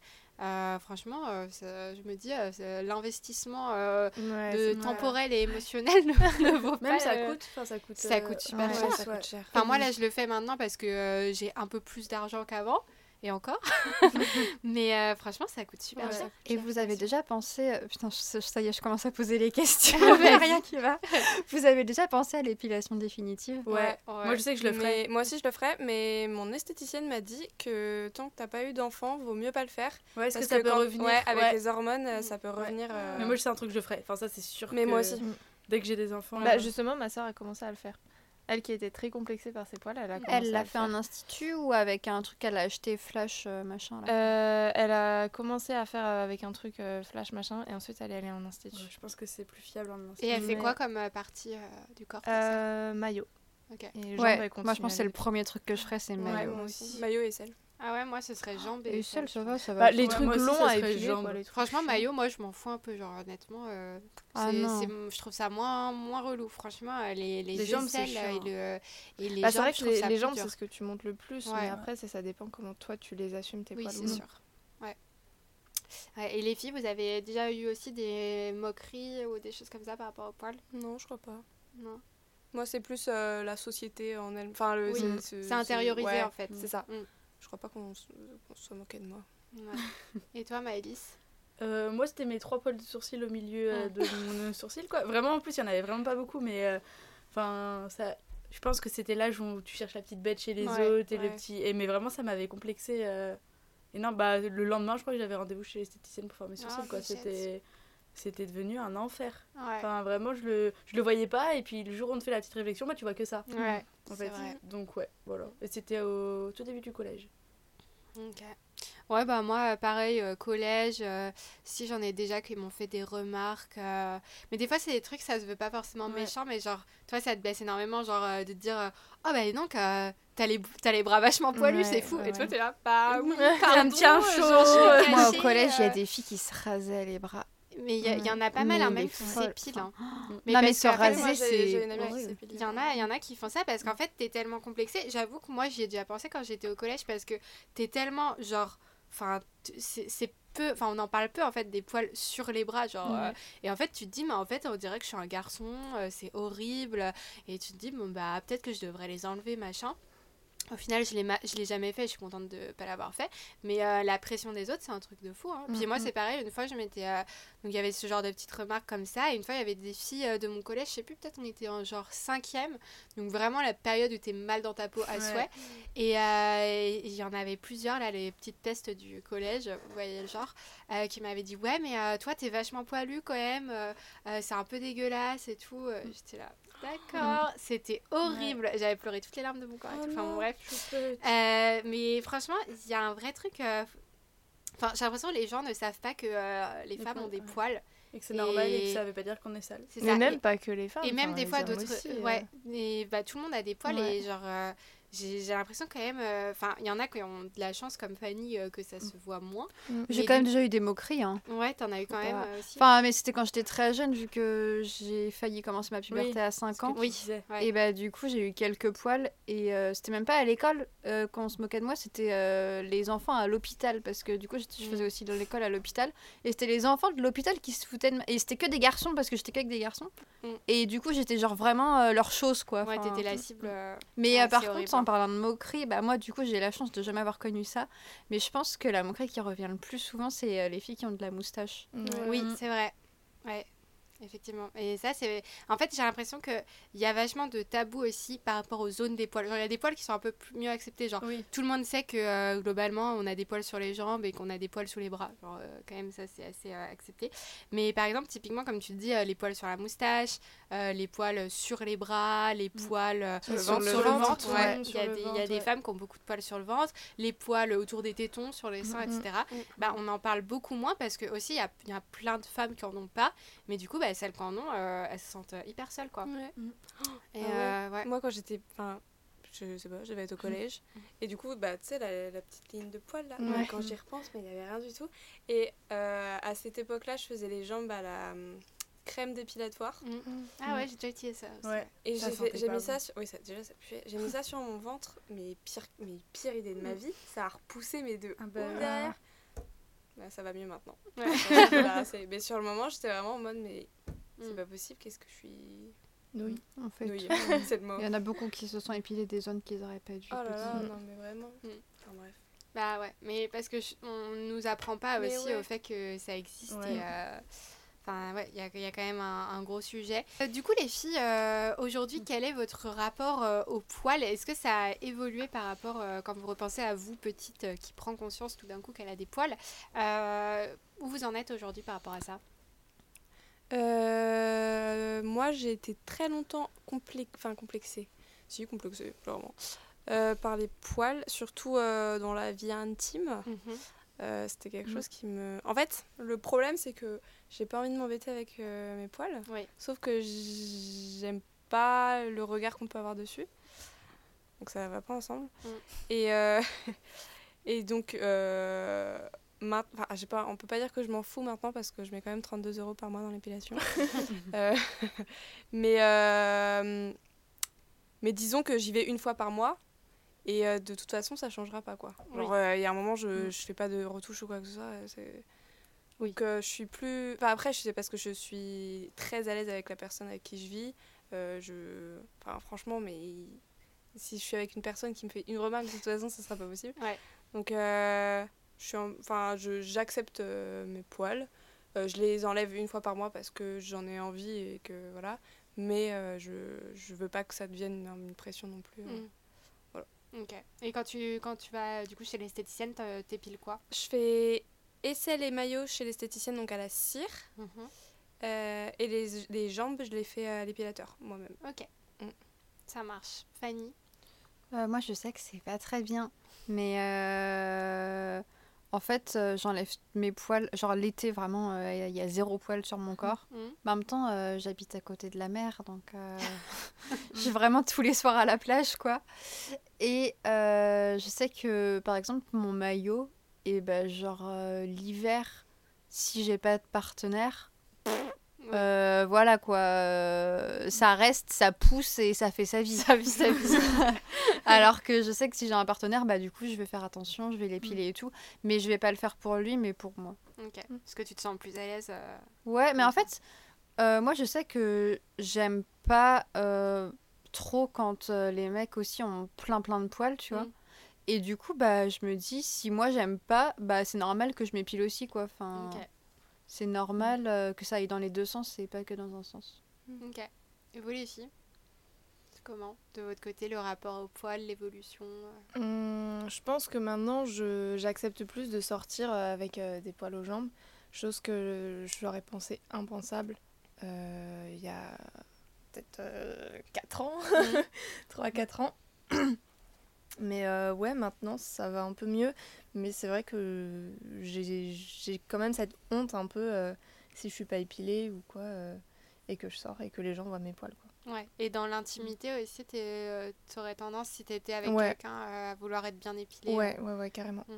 Euh, franchement, euh, ça, je me dis, euh, l'investissement euh, ouais, de, temporel et émotionnel ne, ne vaut pas. Même ça euh, coûte, ça coûte. Ça euh, coûte super ouais, cher. Ça coûte cher. Enfin, moi, là, je le fais maintenant parce que euh, j'ai un peu plus d'argent qu'avant, et encore. Mais euh, franchement, ça coûte super ouais. cher. Et vous avez déjà pensé... Putain, je, ça y est, je commence à poser les questions. Mais rien qui va. Vous avez déjà pensé à l'épilation définitive ? Ouais. ouais. Moi, je sais que je le ferais. Mais... Moi aussi, je le ferais. Mais mon esthéticienne m'a dit que tant que t'as pas eu d'enfant, vaut mieux pas le faire. Ouais, parce que, que ça que peut quand... revenir. Ouais, avec ouais. les hormones, mmh. ça peut revenir. Ouais. Euh... Mais moi, c'est un truc que je ferais. Enfin, ça, c'est sûr mais que... moi aussi. Mmh. Dès que j'ai des enfants... Bah, euh... justement, ma soeur a commencé à le faire. Elle qui était très complexée par ses poils, elle a commencé Elle l'a fait en institut ou avec un truc qu'elle a acheté flash machin là. Euh, Elle a commencé à faire avec un truc euh, flash machin et ensuite elle est allée en institut. Ouais, je pense que c'est plus fiable en institut. Et elle fait quoi comme partie euh, du corps euh, maillot. Ok. Et ouais, moi je pense que c'est le premier truc que je ferais, c'est maillot. Ouais, moi aussi. Maillot et selle. Ah ouais, moi ce serait jambes et selle. Ça va, ça va. Bah, les ouais, trucs longs aussi, à épiler. Franchement, maillot, moi je m'en fous un peu, genre honnêtement. Euh, ah c'est, c'est, je trouve ça moins, moins relou, franchement. Les, les, les jambes, c'est chiant. Et, le, et les bah, jambes, c'est vrai que les, les jambes, dur. C'est ce que tu montes le plus. Ouais, mais ouais. après, c'est, ça dépend comment toi tu les assumes, tes oui, poils. Oui, c'est sûr. Ouais. Ouais, et les filles, vous avez déjà eu aussi des moqueries ou des choses comme ça par rapport aux poils ? Non, je crois pas. Non. Moi, c'est plus euh, la société en elle. Enfin, le, oui. c'est, c'est, c'est intériorisé ouais, en fait. C'est ça. Je crois pas qu'on se, qu'on se soit moqué de moi. Ouais. Et toi, Maëlys ? euh, Moi, c'était mes trois poils de sourcil au milieu euh, de mon sourcil, quoi. Vraiment, en plus, il y en avait vraiment pas beaucoup, mais enfin, euh, ça. Je pense que c'était l'âge où tu cherches la petite bête chez les ouais, autres et ouais. le petit. Et mais vraiment, ça m'avait complexé. Euh... Et non, bah le lendemain, je crois que j'avais rendez-vous chez l'esthéticienne pour faire mes sourcils, oh, quoi. C'était, c'était devenu un enfer. Ouais. Enfin, vraiment, je le, je le voyais pas. Et puis le jour où on te fait la petite réflexion, bah tu vois que ça. Ouais. En fait. Donc ouais, voilà. Et c'était au tout début du collège. Ok. Ouais, bah moi, pareil, euh, collège, euh, si j'en ai déjà qui m'ont fait des remarques. Euh... Mais des fois, c'est des trucs, ça se veut pas forcément ouais. méchant, mais genre, toi, ça te blesse énormément, genre, euh, de te dire, euh, oh bah donc, euh, t'as, les, t'as les bras vachement poilus, ouais, c'est fou. Ouais, et toi, ouais. t'es là, bah oui, pardon. Tiens, chaud. Genre, moi, au collège, il euh... y a des filles qui se rasaient les bras. Mais il y, y en a pas mal, hein, même qui s'épilent. Hein. Mais non, mais se raser, c'est... Il y en a, il y en a qui font ça parce qu'en fait, t'es tellement complexée. J'avoue que moi, j'y ai déjà pensé quand j'étais au collège parce que t'es tellement, genre... Enfin, c'est, c'est peu... Enfin, on en parle peu, en fait, des poils sur les bras, genre... Ouais. Euh, et en fait, tu te dis, mais en fait, on dirait que je suis un garçon, euh, c'est horrible. Et tu te dis, bon, bah, peut-être que je devrais les enlever, machin. Au final, je l'ai ma- je l'ai jamais fait, je suis contente de pas l'avoir fait, mais euh, la pression des autres, c'est un truc de fou, hein. Puis mm-hmm. moi, c'est pareil, une fois, je m'étais... Euh... Donc, il y avait ce genre de petites remarques comme ça, et une fois, il y avait des filles euh, de mon collège, je sais plus, peut-être on était en genre cinquième, donc vraiment la période où t'es mal dans ta peau à ouais. souhait, et euh, il y en avait plusieurs, là, les petites tests du collège, vous voyez le genre, euh, qui m'avaient dit, ouais, mais euh, toi, t'es vachement poilu quand même, euh, euh, c'est un peu dégueulasse et tout, euh, j'étais là... D'accord, c'était horrible. Ouais. J'avais pleuré toutes les larmes de mon corps. Et tout. Enfin, bon, bref. Euh, mais franchement, il y a un vrai truc. Euh... Enfin, j'ai l'impression que les gens ne savent pas que euh, les, les femmes poils, ont des ouais. poils. Et que c'est et... normal et que ça ne veut pas dire qu'on est sale. C'est mais ça. Même et... pas que les femmes. Et même enfin, des fois, d'autres. Aussi, ouais. Euh... Et bah, tout le monde a des poils ouais. et genre. Euh... j'ai, j'ai l'impression quand même... Enfin, euh, il y en a qui ont de la chance, comme Fanny, euh, que ça se voit moins. Mmh. J'ai quand les... même déjà eu des moqueries. Hein. Ouais, t'en as eu quand ouais. même euh, aussi. Enfin, mais c'était quand j'étais très jeune, vu que j'ai failli commencer ma puberté oui, à cinq ans. Oui, ouais. Et bah, du coup, j'ai eu quelques poils. Et euh, c'était même pas à l'école euh, quand on se moquait de moi, c'était euh, les enfants à l'hôpital. Parce que du coup, je faisais mmh. aussi de l'école à l'hôpital. Et c'était les enfants de l'hôpital qui se foutaient de ma... Et c'était que des garçons, parce que j'étais qu'avec des garçons. Mmh. Et du coup, j'étais genre vraiment euh, leur chose, quoi. Ouais, t'étais la cible. Euh... Mais ouais, par contre, horrible. En parlant de moquerie, bah moi, du coup, j'ai la chance de jamais avoir connu ça. Mais je pense que la moquerie qui revient le plus souvent, c'est euh, les filles qui ont de la moustache. Mmh. Oui, c'est vrai. Ouais. Effectivement. Et ça, c'est... En fait, j'ai l'impression qu'il y a vachement de tabous aussi par rapport aux zones des poils. Il y a des poils qui sont un peu plus mieux acceptés. Genre, oui. Tout le monde sait que euh, globalement, on a des poils sur les jambes et qu'on a des poils sous les bras. Genre, euh, quand même, ça, c'est assez euh, accepté. Mais par exemple, typiquement, comme tu le dis, euh, les poils sur la moustache, euh, les poils sur les bras, les poils euh, sur, sur le ventre. Il ouais. y a, des, ventre, y a ouais. des femmes qui ont beaucoup de poils sur le ventre, les poils autour des tétons, sur les seins, mmh, et cetera. Mmh. Bah, on en parle beaucoup moins parce que aussi, il y, y a plein de femmes qui en ont pas. Mais du coup, bah, celles qui en ont, euh, elles se sentent hyper seules, quoi. Ouais. Et euh, ouais. Ouais. Moi, quand j'étais, enfin, je sais pas, je devais être au collège, mmh. et du coup, bah, tu sais, la, la petite ligne de poils, là, ouais. quand j'y repense, mais il n'y avait rien du tout. Et euh, à cette époque-là, je faisais les jambes à la crème dépilatoire. Mmh. Mmh. Ah ouais, j'ai déjà utilisé ça aussi. Ouais. Et ça j'ai, fait, j'ai mis bon. ça sur... Oui, ça, déjà, ça puait. J'ai mis ça sur mon ventre, mais pire, mais pire idée de ma vie, ça a repoussé mes deux ah bah, hauts derrière. Ça va mieux maintenant. Ouais. Voilà, c'est... Mais sur le moment, j'étais vraiment en mode, mais c'est mm. pas possible, qu'est-ce que je suis... Nouille, en fait. Nouille, c'est le mot. Il y en a beaucoup qui se sont épilés des zones qu'ils n'auraient pas dû. Oh là là, non mais vraiment. Mm. Enfin bref. Bah ouais, mais parce qu'on je... ne nous apprend pas mais aussi ouais. au fait que ça existe. Ouais. Et euh... Enfin, ouais, il y, y a quand même un, un gros sujet. Euh, du coup, les filles, euh, aujourd'hui, quel est votre rapport euh, au poil ? Est-ce que ça a évolué par rapport, euh, quand vous repensez à vous, petite, euh, qui prend conscience tout d'un coup qu'elle a des poils ? euh, Où vous en êtes aujourd'hui par rapport à ça ? euh, Moi, j'ai été très longtemps complexe, enfin complexée. Si, complexée, clairement. Euh, par les poils, surtout euh, dans la vie intime. Mm-hmm. Euh, c'était quelque mmh. chose qui me... En fait, le problème, c'est que j'ai pas envie de m'embêter avec euh, mes poils. Oui. Sauf que j'aime pas le regard qu'on peut avoir dessus. Donc ça va pas ensemble. Mmh. Et, euh... Et donc, euh... Ma... Enfin, j'ai pas... on peut pas dire que je m'en fous maintenant parce que je mets quand même trente-deux euros par mois dans l'épilation. euh... Mais, euh... Mais disons que j'y vais une fois par mois. Et euh, de toute façon, ça changera pas, quoi. Genre, il oui. euh, y a un moment, je ne fais pas de retouche ou quoi que ce soit. C'est... Oui. Donc, euh, je suis plus... Enfin, après, c'est parce que je suis très à l'aise avec la personne avec qui je vis. Euh, je... Enfin, franchement, mais si je suis avec une personne qui me fait une remarque, de toute façon, ça ne sera pas possible. Ouais. Donc, euh, je suis en... enfin, je... j'accepte euh, mes poils. Euh, je les enlève une fois par mois parce que j'en ai envie et que, voilà. Mais euh, je ne veux pas que ça devienne une pression non plus. Mm. Hein. Ok. Et quand tu, quand tu vas du coup chez l'esthéticienne, t'épiles quoi ? Je fais aisselles et maillots chez l'esthéticienne, donc à la cire. Mm-hmm. Euh, et les, les jambes, je les fais à l'épilateur, moi-même. Ok. Mm. Ça marche. Fanny ? euh, Moi, je sais que c'est pas très bien, mais... Euh... En fait, euh, j'enlève mes poils, genre l'été vraiment, il euh, y a zéro poil sur mon corps. Mmh. Mais en même temps, euh, j'habite à côté de la mer, donc euh, j'ai vraiment tous les soirs à la plage, quoi. Et euh, je sais que, par exemple, mon maillot, et ben genre euh, l'hiver, si j'ai pas de partenaire, euh, mmh. voilà quoi, euh, ça reste, ça pousse et ça fait sa vie, sa vie, sa vie. Alors que je sais que si j'ai un partenaire, bah du coup, je vais faire attention, je vais l'épiler et tout. Mais je vais pas le faire pour lui, mais pour moi. Ok. Est-ce que tu te sens plus à l'aise euh... Ouais, mais en fait, euh, moi, je sais que j'aime pas euh, trop quand euh, les mecs aussi ont plein plein de poils, tu vois. Mm. Et du coup, bah je me dis, si moi, j'aime pas, bah c'est normal que je m'épile aussi, quoi. Enfin, okay. C'est normal euh, que ça aille dans les deux sens et pas que dans un sens. Ok. Et vous, les filles ? Comment, de votre côté, le rapport au poil, l'évolution ? Hum, Je pense que maintenant, je, j'accepte plus de sortir avec euh, des poils aux jambes, chose que j'aurais pensé impensable euh, il y a peut-être euh, quatre ans, mmh. trois à quatre ans. Mais euh, ouais, maintenant, ça va un peu mieux. Mais c'est vrai que j'ai, j'ai quand même cette honte un peu euh, si je suis pas épilée ou quoi, euh, et que je sors et que les gens voient mes poils, quoi. Ouais. Et dans l'intimité aussi, tu euh, aurais tendance, si tu étais avec ouais. quelqu'un, euh, à vouloir être bien épilée. Ouais, ouais, ouais, carrément. Mm.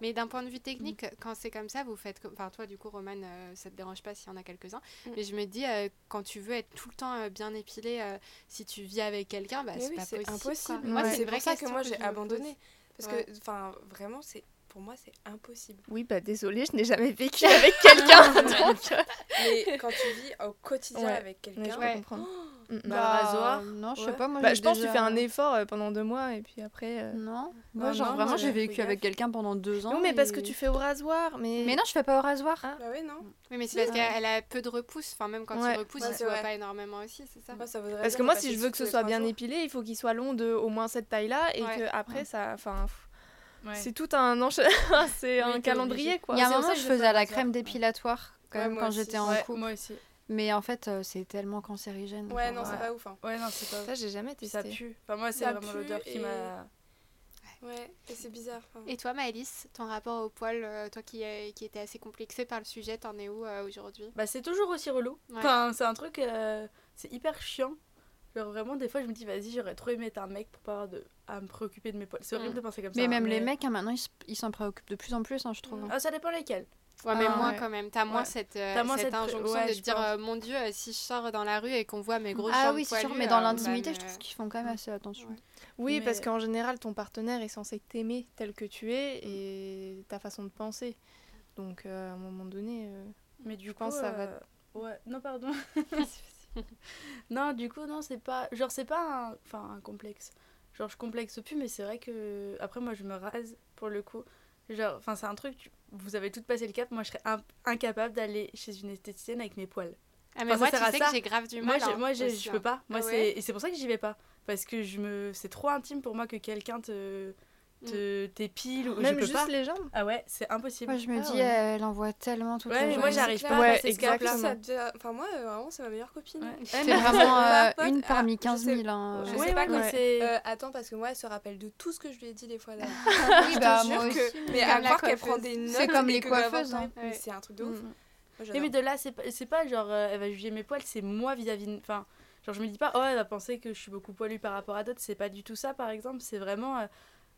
Mais d'un point de vue technique, mm. quand c'est comme ça, vous faites... Enfin, toi, du coup, Romane, euh, ça te dérange pas s'il y en a quelques-uns. Mm. Mais je me dis, euh, quand tu veux être tout le temps euh, bien épilée, euh, si tu vis avec quelqu'un, bah, c'est oui, pas c'est possible. Impossible. Moi, ouais. c'est, c'est pour ça que moi, que j'ai abandonné. Parce ouais. que, enfin, vraiment, c'est... Pour moi, c'est impossible. Oui, bah désolée, je n'ai jamais vécu avec quelqu'un. Donc... Mais quand tu vis au quotidien ouais. avec quelqu'un, ouais, je peux ouais. comprendre. Oh, bah, bah rasoir. Non, je ouais. sais pas. Moi, bah, je pense déjà... que tu fais un effort pendant deux mois et puis après. Euh... Non. Moi, bah, genre non, vraiment, j'ai vécu avec quelqu'un pendant deux ans. Non, mais et... parce que tu fais au rasoir. Mais mais non, je fais pas au rasoir. Hein. Bah oui, non. Oui, mais c'est oui, parce ouais. qu'elle a peu de repousse. Enfin, même quand ouais. il repousse, ouais, il se voit pas énormément aussi, c'est ça. Ouais, ça parce que moi, si je veux que ce soit bien épilé, il faut qu'il soit long de au moins cette taille-là et que après ça, enfin. Ouais. C'est tout un encha... c'est oui, un calendrier quoi. Il y a un moment je faisais la crème dépilatoire quand, ouais, même, quand j'étais en ouais, couple. Moi aussi. Mais en fait euh, c'est tellement cancérigène. Ouais, enfin, non, ouais. c'est pas ouf. Hein. Ouais, non, c'est pas. Ça j'ai jamais testé. Ça pue. Enfin moi c'est ça vraiment l'odeur et... qui m'a ouais. ouais, et c'est bizarre. Hein. Et toi Maëlys, ton rapport au poil, euh, toi qui euh, qui était assez complexée par le sujet, t'en es où euh, aujourd'hui ? Bah c'est toujours aussi relou. Ouais. Enfin, c'est un truc euh, c'est hyper chiant. Genre vraiment des fois je me dis vas-y j'aurais trop aimé être un mec pour pas avoir de à me préoccuper de mes poils, c'est horrible mmh. de penser comme mais ça. Même mais même les mecs hein, maintenant ils, ils s'en préoccupent de plus en plus hein, je trouve. Mmh. Ah ça dépend lesquels. Ouais mais ah, moins ouais. quand même, t'as ouais. moins cette, euh, t'as moins cette injonction ouais, de te dire euh, mon dieu euh, si je sors dans la rue et qu'on voit mes gros ah, jambes oui, poilues. Ah oui c'est sûr mais dans euh, l'intimité bah, mais... je trouve qu'ils font quand même assez attention. Ouais. Oui mais... parce qu'en général ton partenaire est censé t'aimer tel que tu es et ta façon de penser donc euh, à un moment donné euh, mais du je coup, pense euh... ça va. Ouais non pardon. non du coup non c'est pas genre c'est pas un... enfin un complexe genre je complexe plus mais c'est vrai que après moi je me rase pour le coup genre enfin c'est un truc tu... vous avez toutes passé le cap moi je serais imp... incapable d'aller chez une esthéticienne avec mes poils ah mais enfin, moi ça tu sais ça. Que j'ai grave du mal moi, hein, moi j'ai... je peux pas moi ah ouais. c'est et c'est pour ça que j'y vais pas parce que je me c'est trop intime pour moi que quelqu'un te Te, t'épiles ou même je peux juste pas. Les jambes ah ouais c'est impossible moi je me ah, dis ouais. elle envoie tellement tout le temps ouais mais moi j'arrive pas ouais exactement ça devient... enfin moi euh, vraiment c'est ma meilleure copine ouais. c'est vraiment euh, une parmi quinze mille hein. je sais, je ouais, sais pas ouais. quand ouais. c'est euh, attends parce que moi elle se rappelle de tout ce que je lui ai dit des fois là oui bah moi aussi que... mais à part qu'elle prend des notes c'est comme les coiffeuses mais c'est un truc de ouf mais de là c'est c'est pas genre elle va juger mes poils c'est moi vis-à-vis enfin genre je me dis pas oh elle va penser que je suis beaucoup poilue par rapport à d'autres c'est pas du tout ça par exemple c'est vraiment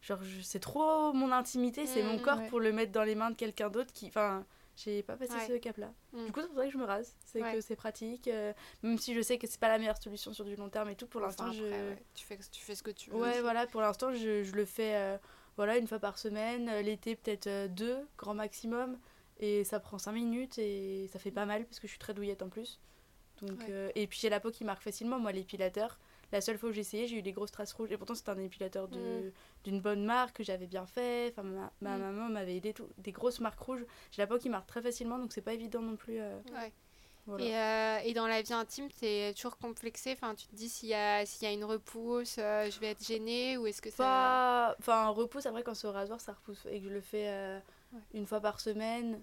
genre je, c'est trop mon intimité, c'est mmh, mon corps ouais. pour le mettre dans les mains de quelqu'un d'autre qui enfin j'ai pas passé ouais. ce cap là mmh. du coup c'est pour ça que je me rase c'est ouais. que c'est pratique euh, même si je sais que c'est pas la meilleure solution sur du long terme et tout pour l'instant enfin, je après, ouais. tu fais tu fais ce que tu veux ouais aussi. Voilà pour l'instant je je le fais euh, voilà une fois par semaine l'été peut-être euh, deux grand maximum et ça prend cinq minutes et ça fait pas mal parce que je suis très douillette en plus donc ouais. euh, et puis j'ai la peau qui marque facilement moi l'épilateur. La seule fois où j'ai essayé, j'ai eu des grosses traces rouges. Et pourtant, c'était un épilateur de, mm. d'une bonne marque que j'avais bien fait. Enfin, ma, ma mm. maman m'avait aidé. Tout, des grosses marques rouges. J'ai la peau qui marque très facilement, donc c'est pas évident non plus. Euh, ouais. Voilà. Et, euh, et dans la vie intime, t'es toujours complexée. Enfin, tu te dis s'il y a, s'il y a une repousse, euh, je vais être gênée ou est-ce que ça... Enfin, repousse, après, quand c'est au rasoir, ça repousse. Et que je le fais euh, ouais. une fois par semaine,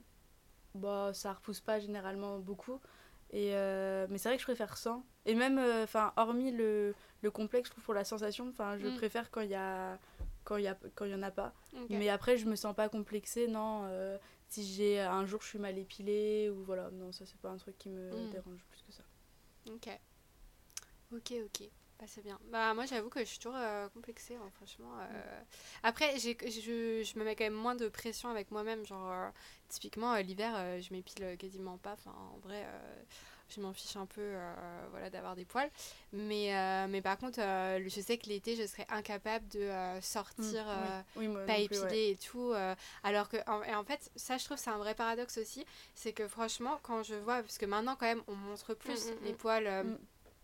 bah, ça repousse pas généralement beaucoup. Et euh, mais c'est vrai que je préfère sans et même enfin euh, hormis le le complexe je trouve pour la sensation enfin je mm. préfère quand il y a quand il y a quand il y en a pas okay. mais après je me sens pas complexée non euh, si j'ai un jour je suis mal épilée ou voilà non ça c'est pas un truc qui me mm. dérange plus que ça ok ok ok bah c'est bien bah moi j'avoue que je suis toujours euh, complexée hein, franchement euh... après j'ai je je me mets quand même moins de pression avec moi-même genre euh, typiquement euh, l'hiver euh, je m'épile quasiment pas enfin en vrai euh, je m'en fiche un peu euh, voilà d'avoir des poils mais euh, mais par contre euh, je sais que l'été je serais incapable de euh, sortir mmh, euh, oui. Oui, pas épilée ouais. et tout euh, alors que en, et en fait ça je trouve c'est un vrai paradoxe aussi c'est que franchement quand je vois parce que maintenant quand même on montre plus mmh, les mmh, poils euh, mmh.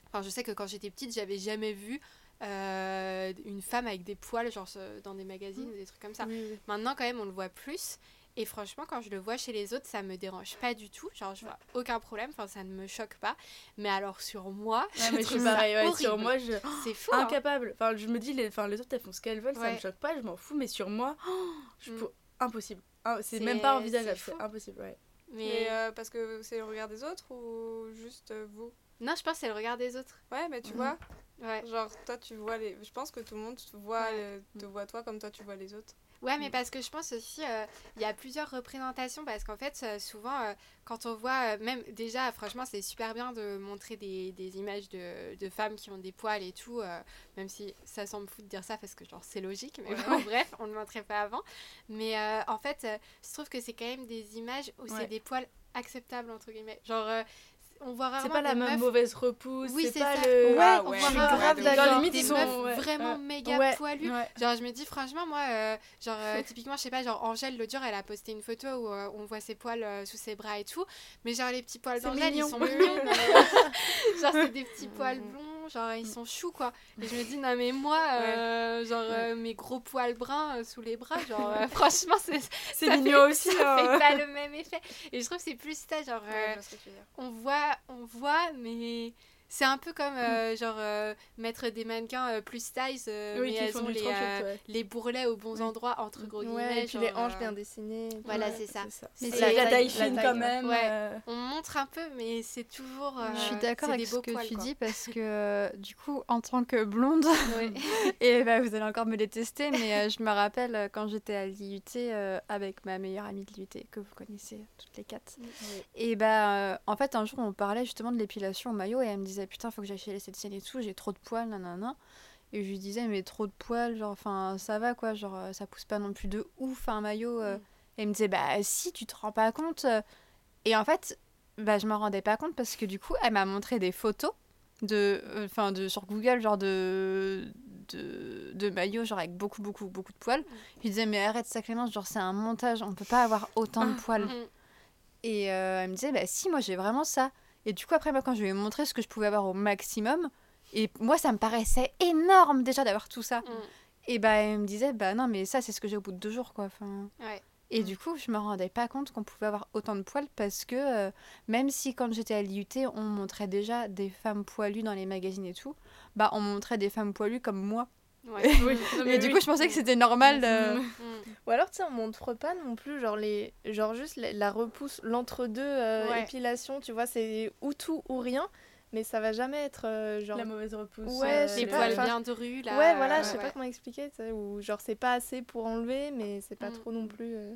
Enfin, je sais que quand j'étais petite, j'avais jamais vu euh, une femme avec des poils genre dans des magazines mmh. ou des trucs comme ça. Oui. Maintenant, quand même, on le voit plus. Et franchement, quand je le vois chez les autres, ça me dérange pas du tout. Genre, je vois ouais. aucun problème. Enfin, ça ne me choque pas. Mais alors, sur moi, ouais, je mais trouve je ça pareil, ouais, horrible. Sur moi, je... C'est fou, incapable. Hein. Enfin, je me dis, les, enfin, les autres, elles font ce qu'elles veulent. Ouais. Ça me choque pas, je m'en fous. Mais sur moi, oh, je mmh. peux... impossible. C'est, c'est même pas envisageable. C'est, c'est impossible, ouais. Mais, mais euh, parce que c'est le regard des autres ou juste euh, vous ? Non, je pense que c'est le regard des autres. Ouais, mais tu mmh. vois, ouais. genre toi, tu vois les... Je pense que tout le monde voit ouais. le... te voit toi comme toi, tu vois les autres. Ouais, mais parce que je pense aussi, il euh, y a plusieurs représentations, parce qu'en fait, euh, souvent, euh, quand on voit, euh, même déjà, franchement, c'est super bien de montrer des, des images de, de femmes qui ont des poils et tout, euh, même si ça semble fou de dire ça, parce que genre, c'est logique, mais ouais. bon, bref, on ne le montrait pas avant. Mais euh, en fait, euh, je trouve que c'est quand même des images où ouais. c'est des poils acceptables, entre guillemets. Genre... Euh, on voit rarement c'est pas la meufs... même mauvaise repousse, oui, c'est, c'est pas ça. Le ouais, ah, ouais. on voit grave d'accord des sont... meufs ouais. vraiment euh, méga ouais. poilues ouais. genre je me dis franchement moi euh, genre euh, typiquement je sais pas genre Angèle Lodure elle a posté une photo où euh, on voit ses poils euh, sous ses bras et tout, mais genre les petits poils d'Angèle ils sont mignons euh, genre c'est des petits poils blonds, genre ils sont choux quoi, et je me dis non mais moi euh, ouais. genre euh, mes gros poils bruns euh, sous les bras genre euh, franchement c'est c'est mignon aussi, ça fait pas le même effet, et je trouve c'est plus ça genre on voit on voit mais c'est un peu comme euh, genre euh, mettre des mannequins euh, plus size euh, oui, mais elles ont les, euh, ouais. les bourrelets aux bons endroits entre gros guillemets ouais, et puis genre, les hanches bien dessinées voilà ouais, c'est, ça. c'est ça mais c'est, c'est la, la taille fine quand même ouais. euh... on montre un peu mais c'est toujours euh, je suis d'accord avec ce que poils, tu quoi. dis parce que euh, du coup en tant que blonde ouais. et bah, vous allez encore me détester mais euh, je me rappelle quand j'étais à l'I U T euh, avec ma meilleure amie de l'I U T que vous connaissez toutes les quatre oui. et bah euh, en fait un jour on parlait justement de l'épilation au maillot et elle me disait putain faut que j'aille chez l'esthéticienne et tout, j'ai trop de poils nanana, et je lui disais mais trop de poils genre enfin ça va quoi, genre ça pousse pas non plus de ouf un maillot euh. mm. Et elle me disait bah si tu te rends pas compte, et en fait bah je m'en rendais pas compte parce que du coup elle m'a montré des photos de enfin euh, de sur Google genre de de de maillots genre avec beaucoup beaucoup beaucoup de poils, je lui disais mais arrête sacrément genre c'est un montage, on peut pas avoir autant de poils. mm. Et euh, elle me disait bah si moi j'ai vraiment ça. Et du coup, après, moi, quand je lui ai montré ce que je pouvais avoir au maximum, et moi, ça me paraissait énorme déjà d'avoir tout ça. Mm. Et bah, elle me disait, bah non, mais ça, c'est ce que j'ai au bout de deux jours, quoi. Enfin... Ouais. Et mm. du coup, je me rendais pas compte qu'on pouvait avoir autant de poils parce que, euh, même si quand j'étais à l'I U T, on montrait déjà des femmes poilues dans les magazines et tout, bah, on montrait des femmes poilues comme moi. Ouais. et, oui. et oui. du coup, je pensais que c'était normal. Euh... Mm. Ou alors, tu sais, on montre pas non plus, genre, les... genre juste la, la repousse, l'entre-deux, euh, ouais. épilation, tu vois, c'est ou tout ou rien, mais ça va jamais être euh, genre... La mauvaise repousse, ouais, euh, les poils enfin... bien de rue, là... Ouais, voilà, euh, je sais ouais. pas comment expliquer, tu sais, ou genre c'est pas assez pour enlever, mais c'est pas mmh. trop non plus... Euh...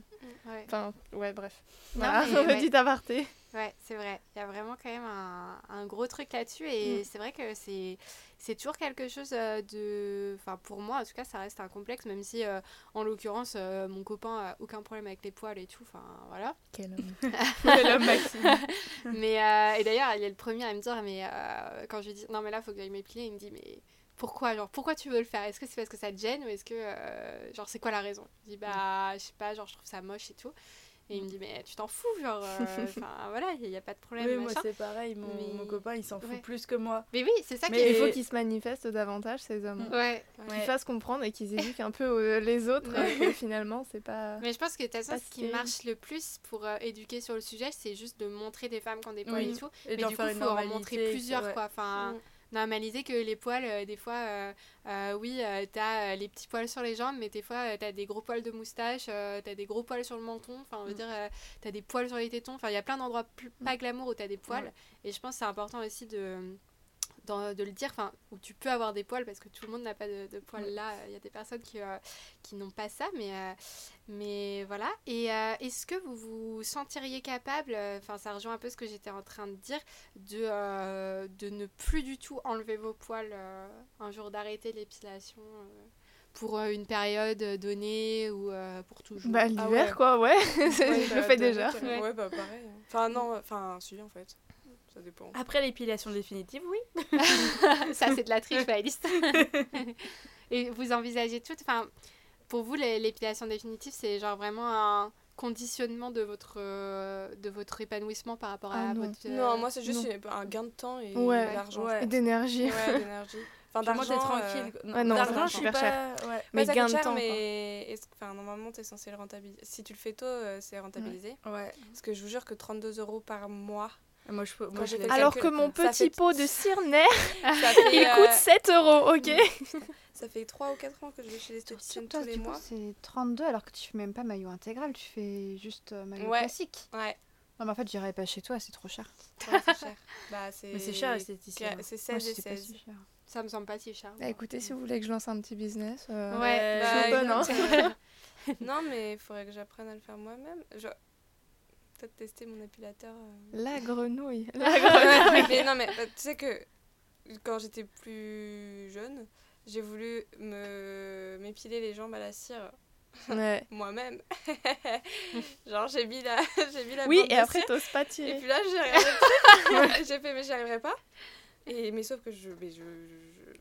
Ouais. Enfin, ouais, bref. Non, voilà, mais, ouais. petit aparté. Ouais, c'est vrai, il y a vraiment quand même un, un gros truc là-dessus, et mmh. c'est vrai que c'est... c'est toujours quelque chose de... Enfin, pour moi, en tout cas, ça reste un complexe, même si, euh, en l'occurrence, euh, mon copain n'a aucun problème avec les poils et tout. Enfin, voilà. Quel homme. Quel homme, Maxime. mais, euh, et d'ailleurs, il est le premier à me dire, mais euh, quand je lui dis, non, mais là, il faut que j'aille m'épiler, il me dit, mais pourquoi, genre, pourquoi tu veux le faire ? Est-ce que c'est parce que ça te gêne ou est-ce que, euh, genre, c'est quoi la raison ? Je dis, bah, je sais pas, genre, je trouve ça moche et tout. Et il me dit, mais tu t'en fous, genre, enfin, euh, voilà, il n'y a pas de problème, oui, machin. Moi, c'est pareil, mon, mais... mon copain, il s'en fout ouais. plus que moi. Mais oui, c'est ça qu'il est... il faut qu'ils se manifestent davantage, ces hommes. Ouais. Qu'ils ouais. fassent comprendre et qu'ils éduquent un peu aux, les autres, ouais. et que finalement, c'est pas... Mais je pense que, de toute façon, ce qui marche le plus pour euh, éduquer sur le sujet, c'est juste de montrer des femmes qui ont des poils oui. et tout. Et mais du coup, il faut en montrer plusieurs, ouais. quoi, enfin... Mm. normaliser que les poils euh, des fois euh, euh, oui euh, t'as euh, les petits poils sur les jambes mais des fois euh, t'as des gros poils de moustache, euh, t'as des gros poils sur le menton, enfin on veut mm. dire euh, t'as des poils sur les tétons, enfin il y a plein d'endroits plus, pas glamour où t'as des poils mm. et je pense que c'est important aussi de, de, de le dire, enfin où tu peux avoir des poils parce que tout le monde n'a pas de, de poils, mm. là il euh, y a des personnes qui, euh, qui n'ont pas ça mais, euh, mais voilà et euh, est-ce que vous vous sentiriez capable, enfin euh, ça rejoint un peu ce que j'étais en train de dire, de, euh, de ne plus du tout enlever vos poils euh, un jour, d'arrêter l'épilation euh, pour euh, une période donnée ou euh, pour toujours? Bah l'hiver ah ouais. quoi ouais, ouais je bah, le fais déjà ouais. ouais bah pareil, enfin non, enfin si en fait ça dépend. Après l'épilation définitive, oui. Ça c'est de la triche, Maëlys. Et vous envisagez tout, enfin pour vous, l'épilation définitive, c'est genre vraiment un conditionnement de votre, euh, de votre épanouissement par rapport à ah non. votre... Euh... Non, moi, c'est juste une, un gain de temps et ouais. d'argent. Ouais. Et d'énergie. Ouais, d'énergie. Enfin, d'argent... Moi, t'es tranquille. Euh... Non, ouais, non, d'argent, je suis pas... Cher. Ouais. Mais ouais, gain de cher, temps, mais enfin, normalement, t'es censé le rentabiliser. Si tu le fais tôt, euh, c'est rentabilisé. Ouais. ouais. Parce que je vous jure que trente-deux euros par mois... Moi, je, moi, je alors que mon petit pot de Cirner, il euh... coûte sept euros, ok. Ça fait trois ou quatre ans que je vais chez les esthéticiennes tous les mois. Coup, c'est trente-deux alors que tu fais même pas maillot intégral, tu fais juste euh, maillot ouais. classique. Ouais. Non, mais en fait, j'irai pas chez toi, c'est trop cher. Ouais, c'est cher. Bah, c'est... Mais c'est cher, l'esthéticienne. C'est seize et seize. Si ça me semble pas si cher. Bah, écoutez, si vous voulez que je lance un petit business, euh... ouais, bah, je suis bonne, hein. Non, mais il faudrait que j'apprenne à le faire moi-même. Je... Peut-être tester mon épilateur. Euh... La grenouille. La grenouille. Mais non, mais bah, tu sais que quand j'étais plus jeune, j'ai voulu me... m'épiler les jambes à la cire. Ouais. Moi-même. Genre, j'ai mis la, j'ai mis la oui, et après, t'oses pas tirer. Et puis là, j'ai regardé. J'ai fait, mais j'y arriverai pas. Et, mais sauf que je, mais je,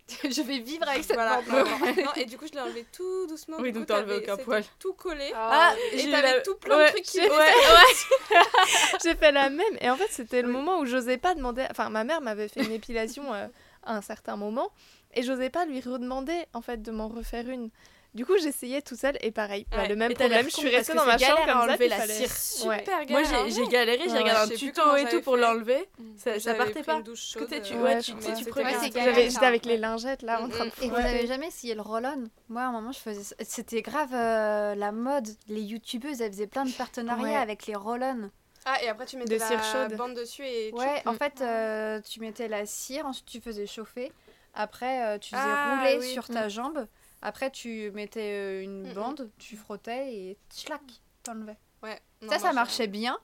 je, je vais vivre avec cette voilà, pompe. Non, et du coup, je l'ai enlevé tout doucement. Oui, donc t'as enlevé aucun poil. Tout collé. Ah, et j'ai t'avais la... tout plein ouais, de trucs qui... J'ai... Ouais, ouais. J'ai fait la même. Et en fait, c'était le oui. moment où j'osais pas demander... Enfin, ma mère m'avait fait une épilation euh, à un certain moment. Et j'osais pas lui redemander, en fait, de m'en refaire une. Du coup, j'essayais toute seule et pareil, ouais. bah, le même problème, je suis restée dans ma chambre comme ça, il fallait... Cire. Super ouais. galère. Moi, j'ai, j'ai galéré, j'ai ouais. regardé un tuto et tout pour fait. l'enlever, mmh. ça, ça partait pas. Parce que tu ouais, tu, ouais, tu prenais... J'avais, j'étais avec les lingettes, là, mmh. en train de... Et vous n'avez jamais essayé le roll-on ? Moi, à un moment, je faisais... C'était grave euh, la mode, les youtubeuses, elles faisaient plein de partenariats avec les roll-on. Ah, et après, tu mets de la bande dessus et... Ouais, en fait, tu mettais la cire, ensuite, tu faisais chauffer. Après, tu faisais rouler sur ta jambe. Après, tu mettais une bande, mmh. tu frottais et tchlac, t'enlevais. Ouais. Non, ça, ça marchait je... bien.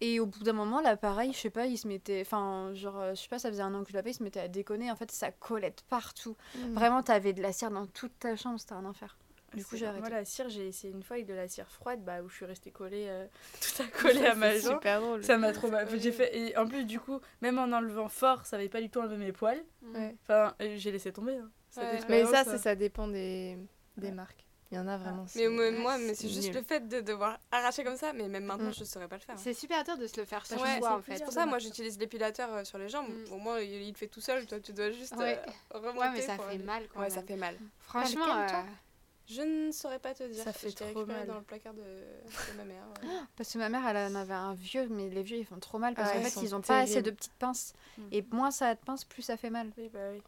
Et au bout d'un moment, là, pareil, je sais pas, il se mettait... Enfin, genre, je sais pas, ça faisait un an que je l'avais, il se mettait à déconner. En fait, ça collait partout. Mmh. Vraiment, t'avais de la cire dans toute ta chambre, c'était un enfer. Du coup, j'ai arrêté. Moi, la cire, j'ai essayé une fois avec de la cire froide, bah, où je suis restée collée, euh, tout à collée à ma jambe. Super drôle. Ça m'a trop mal. J'ai fait... Et en plus, du coup, même en enlevant fort, ça avait pas du tout enlevé mes poils. Ouais. Enfin, j'ai laissé tomber, hein. Ouais. Mais ça, ça, ça dépend des, des ouais. marques. Il y en a vraiment. Mais moi, moi mais c'est, c'est juste le fait de devoir arracher comme ça. Mais même maintenant, mmh. je ne saurais pas le faire. Hein. C'est super dur de se le faire sans ouais, choix, en fait. C'est pour ça, moi, j'utilise l'épilateur sur les jambes. Mmh. Au moins, il, il fait tout seul. Toi, tu dois juste ouais. euh, remonter. Ouais, mais ça fait aller. mal, quand ouais, même. Ça fait mal. Franchement, ah, lequel, euh... je ne saurais pas te dire. Ça fait trop mal. Dans le placard de, de ma mère. Ouais. Parce que ma mère, elle en avait un vieux. Mais les vieux, ils font trop mal. Parce qu'en fait, ils n'ont pas assez de petites pinces. Et moins ça a de pinces, plus ça fait mal. Oui, bah oui.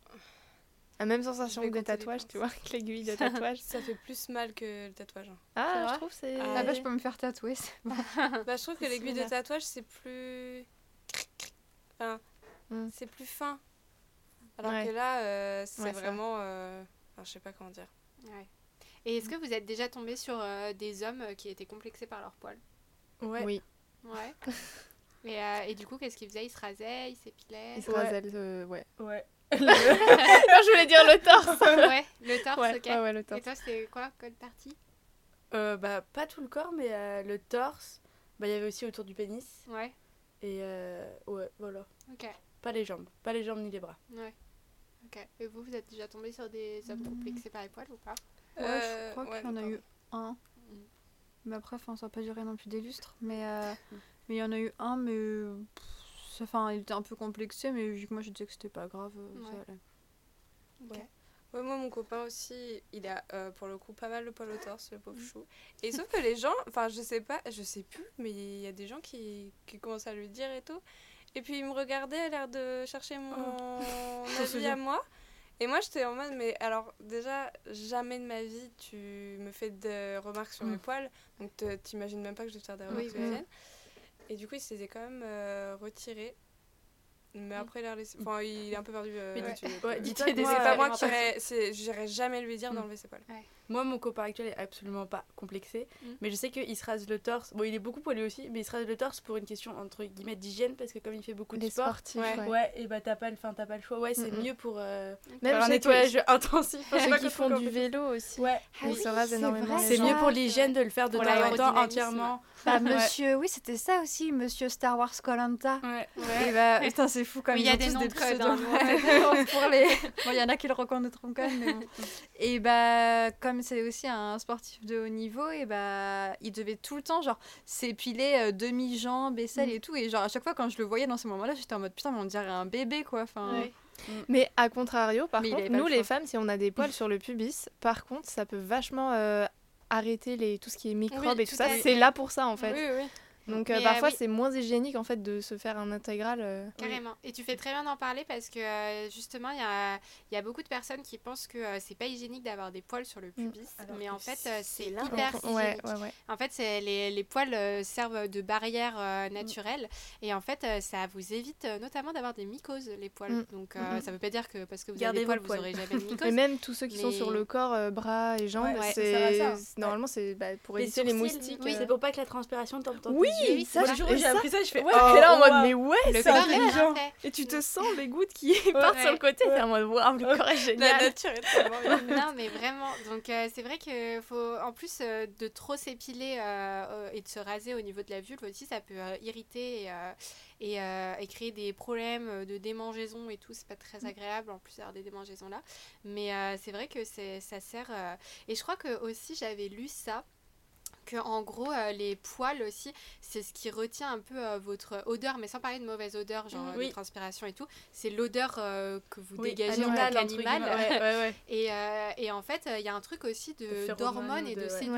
La même sensation que des tatouages, tu vois, avec l'aiguille de tatouage. Ça fait plus mal que le tatouage. Hein. Ah, je trouve c'est... Ah bah, je peux me faire tatouer, c'est bon. Bah, je trouve que l'aiguille de tatouage, c'est plus... Enfin, mm. c'est plus fin. Alors ouais. que là, euh, c'est ouais, vraiment... Euh... Enfin, je sais pas comment dire. Ouais. Et est-ce que vous êtes déjà tombés sur euh, des hommes qui étaient complexés par leurs poils ? Ouais. Oui. Ouais. Et, euh, et du coup, qu'est-ce qu'ils faisaient ? Ils se rasaient, ils s'épilaient ? Ils se ouais. rasaient, euh, ouais. Ouais. Je voulais dire le torse. Ouais, le torse, ouais, ok. Ouais, ouais, le torse. Et toi, c'était quoi, quelle partie ? euh, Bah, pas tout le corps, mais euh, le torse. Bah, il y avait aussi autour du pénis. Ouais. Et euh, ouais, voilà. Ok. Pas les jambes, pas les jambes ni les bras. Ouais. Ok. Et vous, vous êtes déjà tombés sur des hommes complexés par les poils ou pas ? Ouais, euh, je crois ouais, qu'il y en a eu un. Mmh. Mais après, ça n'a pas duré non plus des lustres, mais euh, mmh. mais il y en a eu un, mais. Euh, Enfin, il était un peu complexé, mais vu que moi je disais que c'était pas grave, ouais. ça allait. Okay. Ouais. ouais, moi mon copain aussi, il a euh, pour le coup pas mal le poil au torse, le pauvre chou. Et sauf que les gens, enfin je sais pas, je sais plus, mais il y a des gens qui, qui commencent à lui dire et tout. Et puis il me regardait, à l'air de chercher mon oh. avis à moi. Et moi j'étais en mode, mais alors déjà, jamais de ma vie tu me fais des remarques sur mes mmh. poils, donc te, t'imagines même pas que je vais te faire des remarques oui, sur les miennes. Et du coup, il se les a quand même euh, retirés. Mais après, il a laissé... Enfin, il est un peu perdu. Euh, ouais. Ouais. Ouais. Dis-toi que moi, c'est pas moi qui irais... C'est... J'irais jamais lui dire mmh. d'enlever ses poils. Ouais. Moi, mon copain actuel est absolument pas complexé. Mmh. Mais je sais qu'il se rase le torse. Bon, il est beaucoup poilu aussi, mais il se rase le torse pour une question, entre guillemets, d'hygiène. Parce que comme il fait beaucoup de Les sport... sportifs, ouais. ouais. ouais et bah, t'as pas le, fin, t'as pas le choix. Ouais, c'est mmh. mieux pour euh, Même faire un nettoyage que... intensif. Ceux qui font du vélo aussi. Ouais. Ils se rasent énormément. C'est mieux pour l'hygiène de le faire de temps en temps entièrement. Bah, monsieur, oui, c'était ça aussi. Monsieur Star Wars Koh-Lanta. Ouais. Bah, putain, c'est fou quand même. Il y a des noms de codes. Il y en a qui le reconnaîtront quand même. Et bah, comme c'est aussi un sportif de haut niveau, et bah, il devait tout le temps genre, s'épiler euh, demi-jambe, aisselle et tout. Et genre, à chaque fois, quand je le voyais dans ces moments-là, j'étais en mode putain, mais on dirait un bébé quoi. Enfin, ouais. mm. Mais à contrario, par mais contre, nous le les femmes, si on a des poils mm. sur le pubis, par contre, ça peut vachement euh, arrêter les, tout ce qui est microbes oui, et tout, tout ça. C'est là pour ça en fait. Oui, oui. Donc euh, parfois euh, oui. c'est moins hygiénique en fait de se faire un intégral. Euh... Carrément. Oui. Et tu fais très bien d'en parler parce que euh, justement il y a, y a beaucoup de personnes qui pensent que euh, c'est pas hygiénique d'avoir des poils sur le pubis, mmh. mais en fait euh, c'est hyper hygiénique. Ouais, ouais, ouais. En fait c'est, les, les poils euh, servent de barrière euh, naturelle mmh. et en fait euh, ça vous évite euh, notamment d'avoir des mycoses les poils. Mmh. Donc euh, mmh. ça veut pas dire que parce que vous Gardez avez des poils vous poils. aurez jamais de mycoses. Et même tous ceux qui mais... sont sur le corps, euh, bras et jambes, ouais, c'est... Ça ça. c'est normalement c'est bah, pour éviter les moustiques. C'est pour pas que la transpiration tombe. Oui, oui, ça, le jour où j'ai appris ça, je fais ouais, oh, t'es là en mode wow. mais ouais, le c'est intelligent. Et tu te sens les gouttes qui ouais, partent ouais, sur le côté, ouais. t'es en mode waouh, le corps est génial. La nature est tellement bien. Non, mais vraiment. Donc euh, c'est vrai que faut, en plus euh, de trop s'épiler euh, et de se raser au niveau de la vulve aussi, ça peut euh, irriter et, euh, et, euh, et créer des problèmes de démangeaison et tout. C'est pas très agréable en plus d'avoir des démangeaisons là. Mais euh, c'est vrai que c'est, ça sert. Euh, et je crois que aussi j'avais lu ça. Que en gros euh, les poils aussi c'est ce qui retient un peu euh, votre odeur, mais sans parler de mauvaise odeur genre oui. de transpiration et tout, c'est l'odeur euh, que vous oui, dégagez en tant qu'animal ouais, ouais, ouais. et, euh, et en fait il euh, y a un truc aussi de, d'hormones et de, de séduction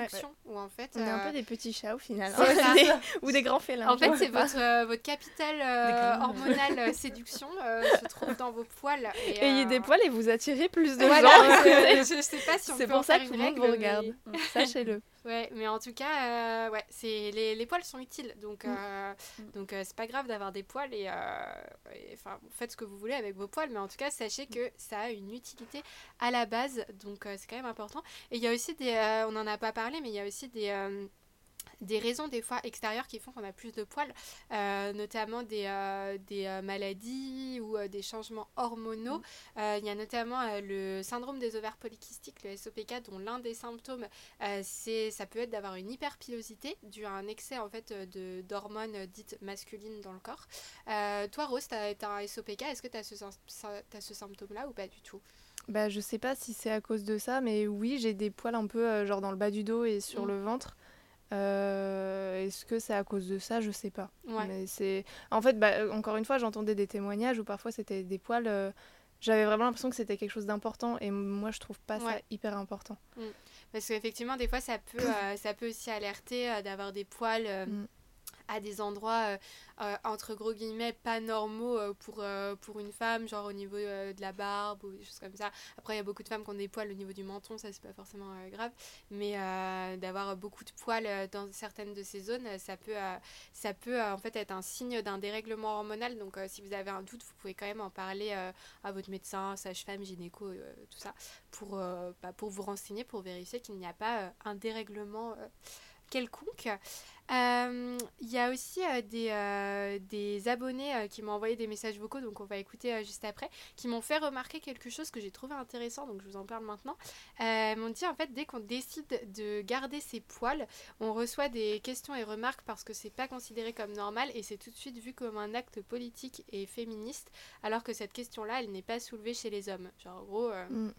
ouais, ouais. où en fait on euh, est un peu des petits chats au final hein, des, ou des grands félins en fait c'est votre, euh, votre capital euh, hormonal euh, séduction euh, se trouve dans vos poils et, euh... ayez des poils et vous attirez plus de voilà, gens euh, je sais pas si on c'est peut pour en ça faire que tout le monde vous regarde, sachez-le. Ouais, mais en tout cas, euh, ouais, c'est les les poils sont utiles, donc euh, mmh. donc euh, c'est pas grave d'avoir des poils et enfin euh, faites ce que vous voulez avec vos poils, mais en tout cas sachez que ça a une utilité à la base, donc euh, c'est quand même important. Et il y a aussi des, euh, on en a pas parlé, mais il y a aussi des euh, des raisons des fois extérieures qui font qu'on a plus de poils, euh, notamment des, euh, des euh, maladies ou euh, des changements hormonaux. Il euh, y a notamment euh, le syndrome des ovaires polykystiques, le S O P K, dont l'un des symptômes, euh, c'est, ça peut être d'avoir une hyperpilosité due à un excès en fait, de, d'hormones dites masculines dans le corps. Euh, toi Rose, tu as un S O P K, est-ce que tu as ce, ce symptôme-là ou pas du tout ? Bah, je sais pas si c'est à cause de ça, mais oui, j'ai des poils un peu euh, genre dans le bas du dos et sur mmh. le ventre. Euh, est-ce que c'est à cause de ça ? Je sais pas. Ouais. Mais c'est... En fait, bah, encore une fois, j'entendais des témoignages où parfois c'était des poils... Euh... J'avais vraiment l'impression que c'était quelque chose d'important et moi, je trouve pas ouais. ça hyper important. Mmh. Parce qu'effectivement, des fois, ça peut, euh, ça peut aussi alerter euh, d'avoir des poils... Euh... Mmh. à des endroits euh, euh, entre gros guillemets pas normaux euh, pour, euh, pour une femme, genre au niveau euh, de la barbe ou des choses comme ça. Après il y a beaucoup de femmes qui ont des poils au niveau du menton, ça c'est pas forcément euh, grave, mais euh, d'avoir beaucoup de poils euh, dans certaines de ces zones, ça peut, euh, ça peut euh, en fait être un signe d'un dérèglement hormonal, donc euh, si vous avez un doute, vous pouvez quand même en parler euh, à votre médecin, sage-femme, gynéco, euh, tout ça, pour, euh, bah, pour vous renseigner, pour vérifier qu'il n'y a pas euh, un dérèglement euh, quelconque. Il euh, y a aussi euh, des, euh, des abonnés euh, qui m'ont envoyé des messages vocaux, donc on va écouter euh, juste après, qui m'ont fait remarquer quelque chose que j'ai trouvé intéressant, donc je vous en parle maintenant. Euh, ils m'ont dit en fait dès qu'on décide de garder ses poils, on reçoit des questions et remarques parce que c'est pas considéré comme normal et c'est tout de suite vu comme un acte politique et féministe, alors que cette question-là elle n'est pas soulevée chez les hommes. Genre en gros... Euh... Mm.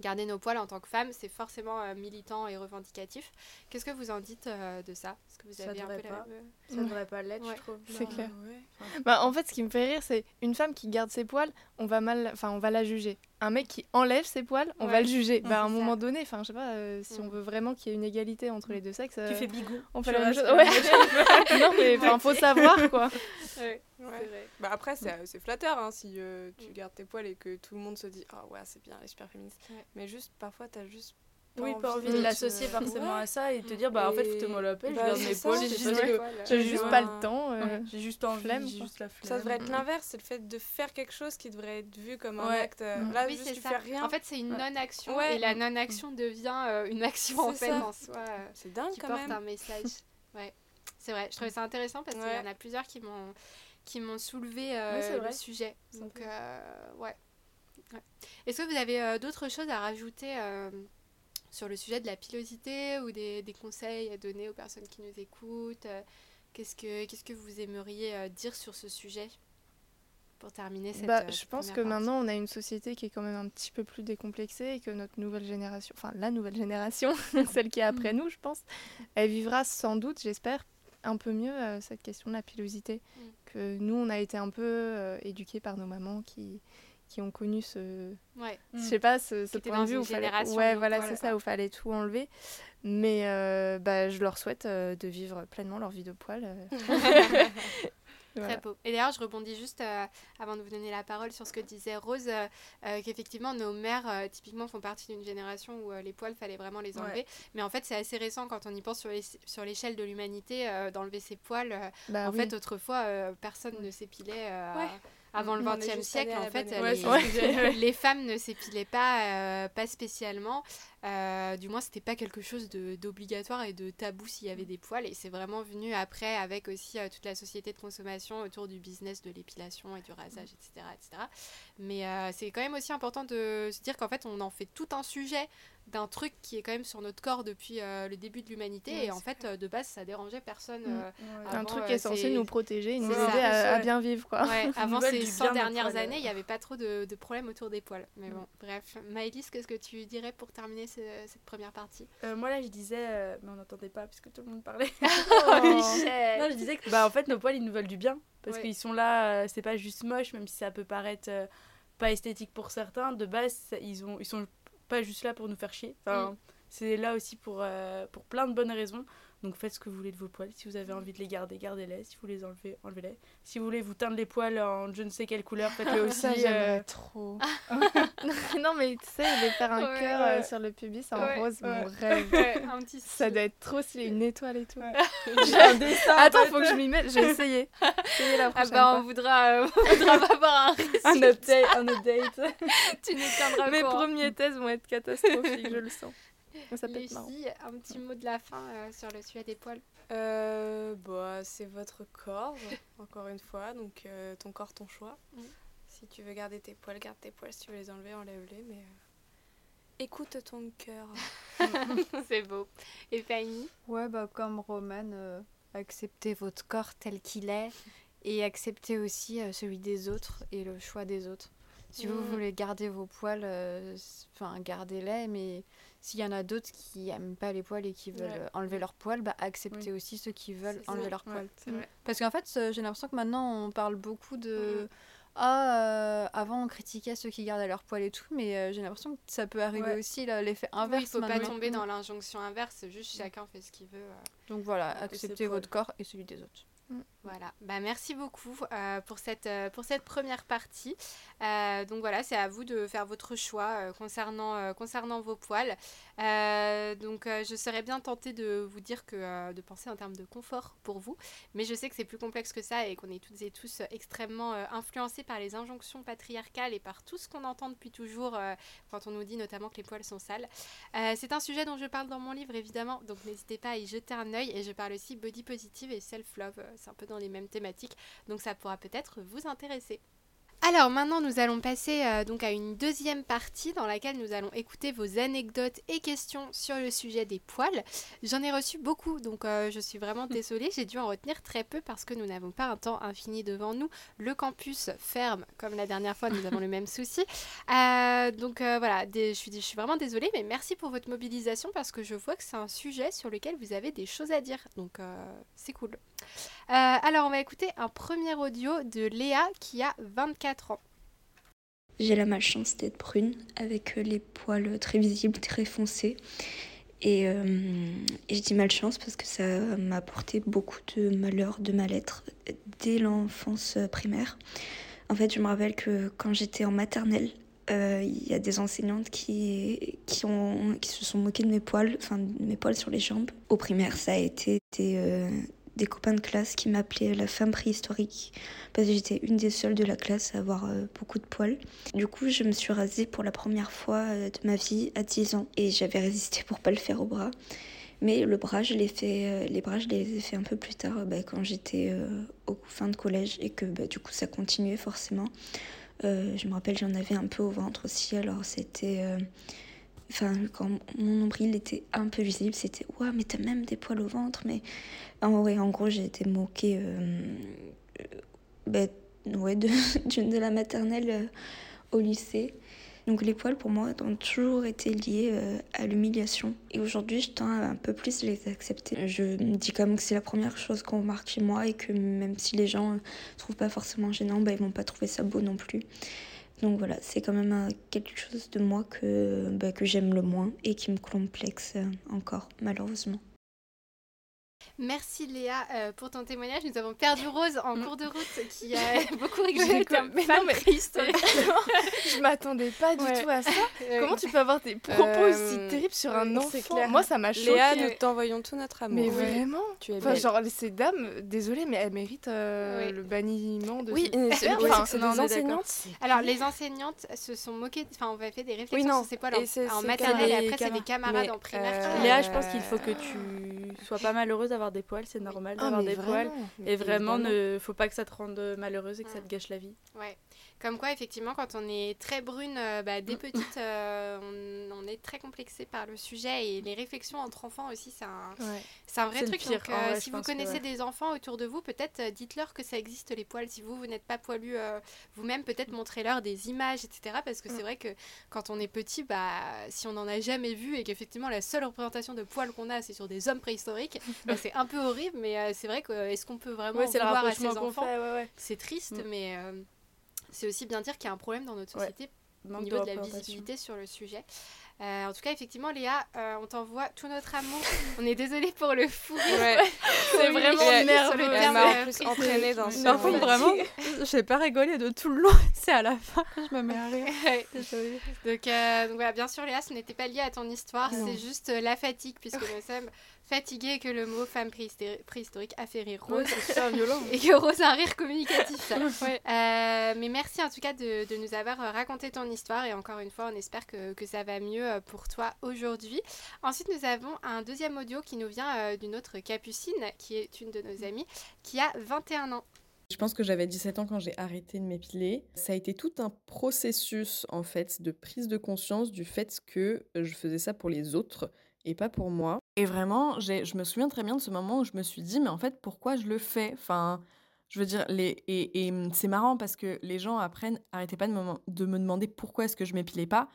Garder nos poils en tant que femme, c'est forcément euh, militant et revendicatif. Qu'est-ce que vous en dites euh, de ça ? Est-ce que vous avez ça un peu la... Ça ne devrait pas l'être, ouais. je trouve. C'est clair. Ouais. Enfin... Bah, en fait, ce qui me fait rire, c'est une femme qui garde ses poils, on va mal, enfin, on va la juger. Un mec qui enlève ses poils, on ouais. va le juger. Bah, à un ça. moment donné, enfin, je sais pas, euh, si mmh. on veut vraiment qu'il y ait une égalité entre les deux sexes, euh, tu fais bigou. On fait la même chose. Ouais. Non, mais enfin, faut savoir quoi. Ouais. Ouais. C'est vrai. Bah après c'est, c'est flatteur hein, si euh, tu mmh. gardes tes poils et que tout le monde se dit ah oh ouais c'est bien elle est super féministe ouais. mais juste parfois t'as juste pas oui, envie, pas envie de l'associer te... forcément ouais. à ça et te dire bah et... en fait foutez-moi la paix bah, je garde mes poils j'ai juste, que... j'ai juste ouais. pas le temps euh... ouais. j'ai juste envie flemme, j'ai juste la flemme ça devrait être l'inverse, c'est le fait de faire quelque chose qui devrait être vu comme un ouais. acte mmh. là oui, juste tu ça. fais rien en fait c'est une non-action ouais. et la non-action devient euh, une action en fait en soi c'est dingue quand même qui porte un message ouais c'est vrai je trouvais ça intéressant parce qu'il y en a plusieurs qui m'ont qui m'ont soulevé euh, oui, le sujet. Donc, euh, ouais. ouais. Est-ce que vous avez euh, d'autres choses à rajouter euh, sur le sujet de la pilosité ou des, des conseils à donner aux personnes qui nous écoutent ? Qu'est-ce que, qu'est-ce que vous aimeriez euh, dire sur ce sujet ? Pour terminer cette, bah, euh, cette je pense que partie. Maintenant, on a une société qui est quand même un petit peu plus décomplexée et que notre nouvelle génération, enfin la nouvelle génération, celle qui est après mmh. nous, je pense, elle vivra sans doute, j'espère, un peu mieux euh, cette question de la pilosité, mm. que nous on a été un peu euh, éduqués par nos mamans qui, qui ont connu ce, ouais. je sais pas, ce, ce point de vue où fallait, ouais, voilà, c'est ça, où fallait tout enlever. Mais euh, bah, je leur souhaite euh, de vivre pleinement leur vie de poil. Euh. Voilà. Très beau. Et d'ailleurs, je rebondis juste euh, avant de vous donner la parole sur ce que disait Rose, euh, euh, qu'effectivement nos mères euh, typiquement font partie d'une génération où euh, les poils fallait vraiment les enlever, ouais. mais en fait c'est assez récent quand on y pense sur, les, sur l'échelle de l'humanité euh, d'enlever ses poils, euh, bah, en oui. fait autrefois euh, personne ouais. ne s'épilait euh, ouais. avant le vingtième siècle, en fait, ouais, les, ouais. les femmes ne s'épilaient pas, euh, pas spécialement. Euh, du moins, c'était pas quelque chose de, d'obligatoire et de tabou s'il y avait des poils. Et c'est vraiment venu après, avec aussi euh, toute la société de consommation autour du business de l'épilation et du rasage, et cetera, et cetera. Mais euh, c'est quand même aussi important de se dire qu'en fait, on en fait tout un sujet d'un truc qui est quand même sur notre corps depuis euh, le début de l'humanité, ouais, et en fait euh, de base ça dérangeait personne, euh, ouais, avant, un truc qui euh, est censé nous protéger, nous aider à, à bien vivre, quoi. Ouais, avant ces cent dernières années il n'y avait pas trop de, de problèmes autour des poils, mais bon, bref. Maëlys, qu'est-ce que tu dirais pour terminer ce, cette première partie? euh, Moi là je disais, euh, mais on n'entendait pas parce que tout le monde parlait. oh, non, je disais que bah, en fait nos poils ils nous veulent du bien parce ouais. qu'ils sont là, euh, c'est pas juste moche, même si ça peut paraître euh, pas esthétique pour certains, de base ils, ont, ils sont pas juste là pour nous faire chier, enfin, mm. c'est là aussi pour, euh, pour plein de bonnes raisons, donc faites ce que vous voulez de vos poils, si vous avez envie de les garder, gardez-les, si vous les enlevez, enlevez-les, si vous voulez vous teindre les poils en je ne sais quelle couleur, faites-le aussi. Ça j'aime euh... trop. Non mais tu sais, de faire un ouais, cœur ouais. Euh, sur le pubis en ouais, rose, ouais. mon rêve, ouais, un petit ça doit être trop stylé, une étoile et tout, ouais. J'ai un dessin. Attends, faut que je m'y mette, je vais essayer, essayer la prochaine ah bah, fois. On voudra, euh, on voudra pas avoir un résultat, un update, un update. Tu nous tiendras mes courant. Premiers tests vont être catastrophiques, je le sens. Ça peut être marrant. Lucie, un petit mot de la fin euh, sur le sujet des poils. Euh, bah, c'est votre corps, encore une fois, donc euh, ton corps, ton choix. Mmh. Si tu veux garder tes poils, garde tes poils. Si tu veux les enlever, enlève-les, mais euh, écoute ton cœur. C'est beau. Et Fanny ? Ouais, bah, comme Romane, euh, acceptez votre corps tel qu'il est et acceptez aussi euh, celui des autres et le choix des autres. Si vous mmh. voulez garder vos poils, enfin euh, gardez-les, mais s'il y en a d'autres qui n'aiment pas les poils et qui veulent ouais. enlever leurs poils, bah acceptez oui. aussi ceux qui veulent c'est enlever vrai. Leurs poils. Ouais, parce qu'en fait, j'ai l'impression que maintenant, on parle beaucoup de... Mmh. Ah, euh, avant on critiquait ceux qui gardaient leurs poils et tout, mais euh, j'ai l'impression que ça peut arriver ouais. aussi là, l'effet inverse. Oui, il faut maintenant. Pas tomber dans l'injonction inverse, juste chacun fait ce qu'il veut. Euh, Donc voilà, acceptez votre corps et celui des autres. Voilà, bah, merci beaucoup euh, pour, cette, euh, pour cette première partie. Euh, donc voilà, c'est à vous de faire votre choix euh, concernant, euh, concernant vos poils. Euh, donc euh, je serais bien tentée de vous dire que euh, de penser en termes de confort pour vous, mais je sais que c'est plus complexe que ça et qu'on est toutes et tous extrêmement euh, influencés par les injonctions patriarcales et par tout ce qu'on entend depuis toujours euh, quand on nous dit notamment que les poils sont sales. Euh, c'est un sujet dont je parle dans mon livre évidemment, donc n'hésitez pas à y jeter un œil, et je parle aussi body positive et self-love. C'est un peu dans les mêmes thématiques, donc ça pourra peut-être vous intéresser. Alors maintenant, nous allons passer euh, donc à une deuxième partie dans laquelle nous allons écouter vos anecdotes et questions sur le sujet des poils. J'en ai reçu beaucoup, donc euh, je suis vraiment désolée, j'ai dû en retenir très peu parce que nous n'avons pas un temps infini devant nous. Le campus ferme, comme la dernière fois, nous avons le même souci. Euh, donc euh, voilà, des, je, suis, je suis vraiment désolée, mais merci pour votre mobilisation parce que je vois que c'est un sujet sur lequel vous avez des choses à dire, donc euh, c'est cool. Euh, alors on va écouter un premier audio de Léa qui a vingt-quatre ans. J'ai la malchance d'être brune avec les poils très visibles, très foncés, et, euh, et je dis malchance parce que ça m'a apporté beaucoup de malheur, de mal-être dès l'enfance primaire. En fait je me rappelle que quand j'étais en maternelle, il euh, y a des enseignantes qui, qui, ont, qui se sont moquées de mes poils, enfin de mes poils sur les jambes. Au primaire ça a été des... Euh, des copains de classe qui m'appelaient la femme préhistorique parce que j'étais une des seules de la classe à avoir euh, beaucoup de poils. Du coup, je me suis rasée pour la première fois euh, de ma vie à dix ans et j'avais résisté pour pas le faire au bras. Mais le bras, je l'ai fait, euh, les bras, je les ai fait un peu plus tard euh, bah, quand j'étais euh, au fin de collège et que bah, du coup, ça continuait forcément. Euh, je me rappelle, j'en avais un peu au ventre aussi, alors c'était... Euh, Enfin, quand mon nombril était un peu visible, c'était « Ouah, mais t'as même des poils au ventre !» Mais en, ouais, en gros, j'ai été moquée euh, euh, bah, ouais, de, de la maternelle euh, au lycée. Donc les poils, pour moi, ont toujours été liés euh, à l'humiliation. Et aujourd'hui, je tends à un peu plus les accepter. Je me dis quand même que c'est la première chose qu'on remarque chez moi et que même si les gens ne euh, trouvent pas forcément gênant, bah, ils ne vont pas trouver ça beau non plus. Donc voilà, c'est quand même quelque chose de moi que, bah, que j'aime le moins et qui me complexe encore, malheureusement. Merci Léa euh, pour ton témoignage. Nous avons perdu Rose en cours de route qui a beaucoup rigolé comme femme triste. Je m'attendais pas du ouais. tout à ça. Comment tu peux avoir des propos euh, aussi terribles sur un enfant ? Moi ça m'a choquée. Léa, nous t'envoyons tout notre amour. Mais vraiment, tu es enfin, genre ces dames, désolée mais elles méritent euh, oui. le banniment de. Oui, ce... oui c'est, enfin, c'est non, des enseignantes. Alors les enseignantes se sont moquées. Enfin on avait fait des réflexions. Oui, non. Sur c'est quoi leur... c'est, en c'est maternelle et après c'est des camarades en primaire. Léa, je pense qu'il faut que tu sois pas malheureuse d'avoir des poils, c'est normal d'avoir oh, des vraiment, poils et vraiment ne faut pas que ça te rende malheureuse et que ouais. ça te gâche la vie. Ouais. Comme quoi effectivement quand on est très brune euh, bah, dès petite euh, on, on est très complexé par le sujet et les réflexions entre enfants aussi c'est un, ouais. c'est un vrai c'est truc. Donc, euh, oh, ouais, si vous connaissez que, ouais. des enfants autour de vous, peut-être euh, dites-leur que ça existe les poils. Si vous vous n'êtes pas poilu euh, vous-même, peut-être montrez-leur des images, et cetera. Parce que ouais. c'est vrai que quand on est petit, bah si on n'en a jamais vu et qu'effectivement la seule représentation de poils qu'on a c'est sur des hommes préhistoriques, bah, c'est un peu horrible, mais euh, c'est vrai que euh, est-ce qu'on peut vraiment ouais, voir à ses enfants fait, ouais, ouais. C'est triste, mmh. mais euh, c'est aussi bien dire qu'il y a un problème dans notre société ouais. au niveau de, de la visibilité sur le sujet. Euh, en tout cas, effectivement, Léa, euh, on t'envoie tout notre amour. On est désolé pour le fou. Ouais. C'est vraiment oui, nerveux. Sur le terme euh, plus entraînée dans ce. Par contre, vraiment, j'ai pas rigolé de tout le long. C'est à la fin que je me mets à rire. Ouais. Désolée. Donc, euh, donc voilà, bien sûr, Léa, ce n'était pas lié à ton histoire. Non. C'est juste euh, la fatigue, puisque nous sommes fatigués et que le mot femme préhistori- préhistorique a fait rire Rose. C'est super violent. Et que Rose a un rire communicatif. Ouais. Euh, mais merci en tout cas de, de nous avoir raconté ton histoire. Et encore une fois, on espère que, que ça va mieux pour toi aujourd'hui. Ensuite, nous avons un deuxième audio qui nous vient euh, d'une autre Capucine, qui est une de nos amies, qui a vingt et un ans. Je pense que j'avais dix-sept ans quand j'ai arrêté de m'épiler. Ça a été tout un processus, en fait, de prise de conscience du fait que je faisais ça pour les autres et pas pour moi. Et vraiment, j'ai, je me souviens très bien de ce moment où je me suis dit, mais en fait, pourquoi je le fais ? Enfin, je veux dire, les, et, et c'est marrant parce que les gens apprennent, arrêtez pas de me, de me demander pourquoi est-ce que je m'épilais pas.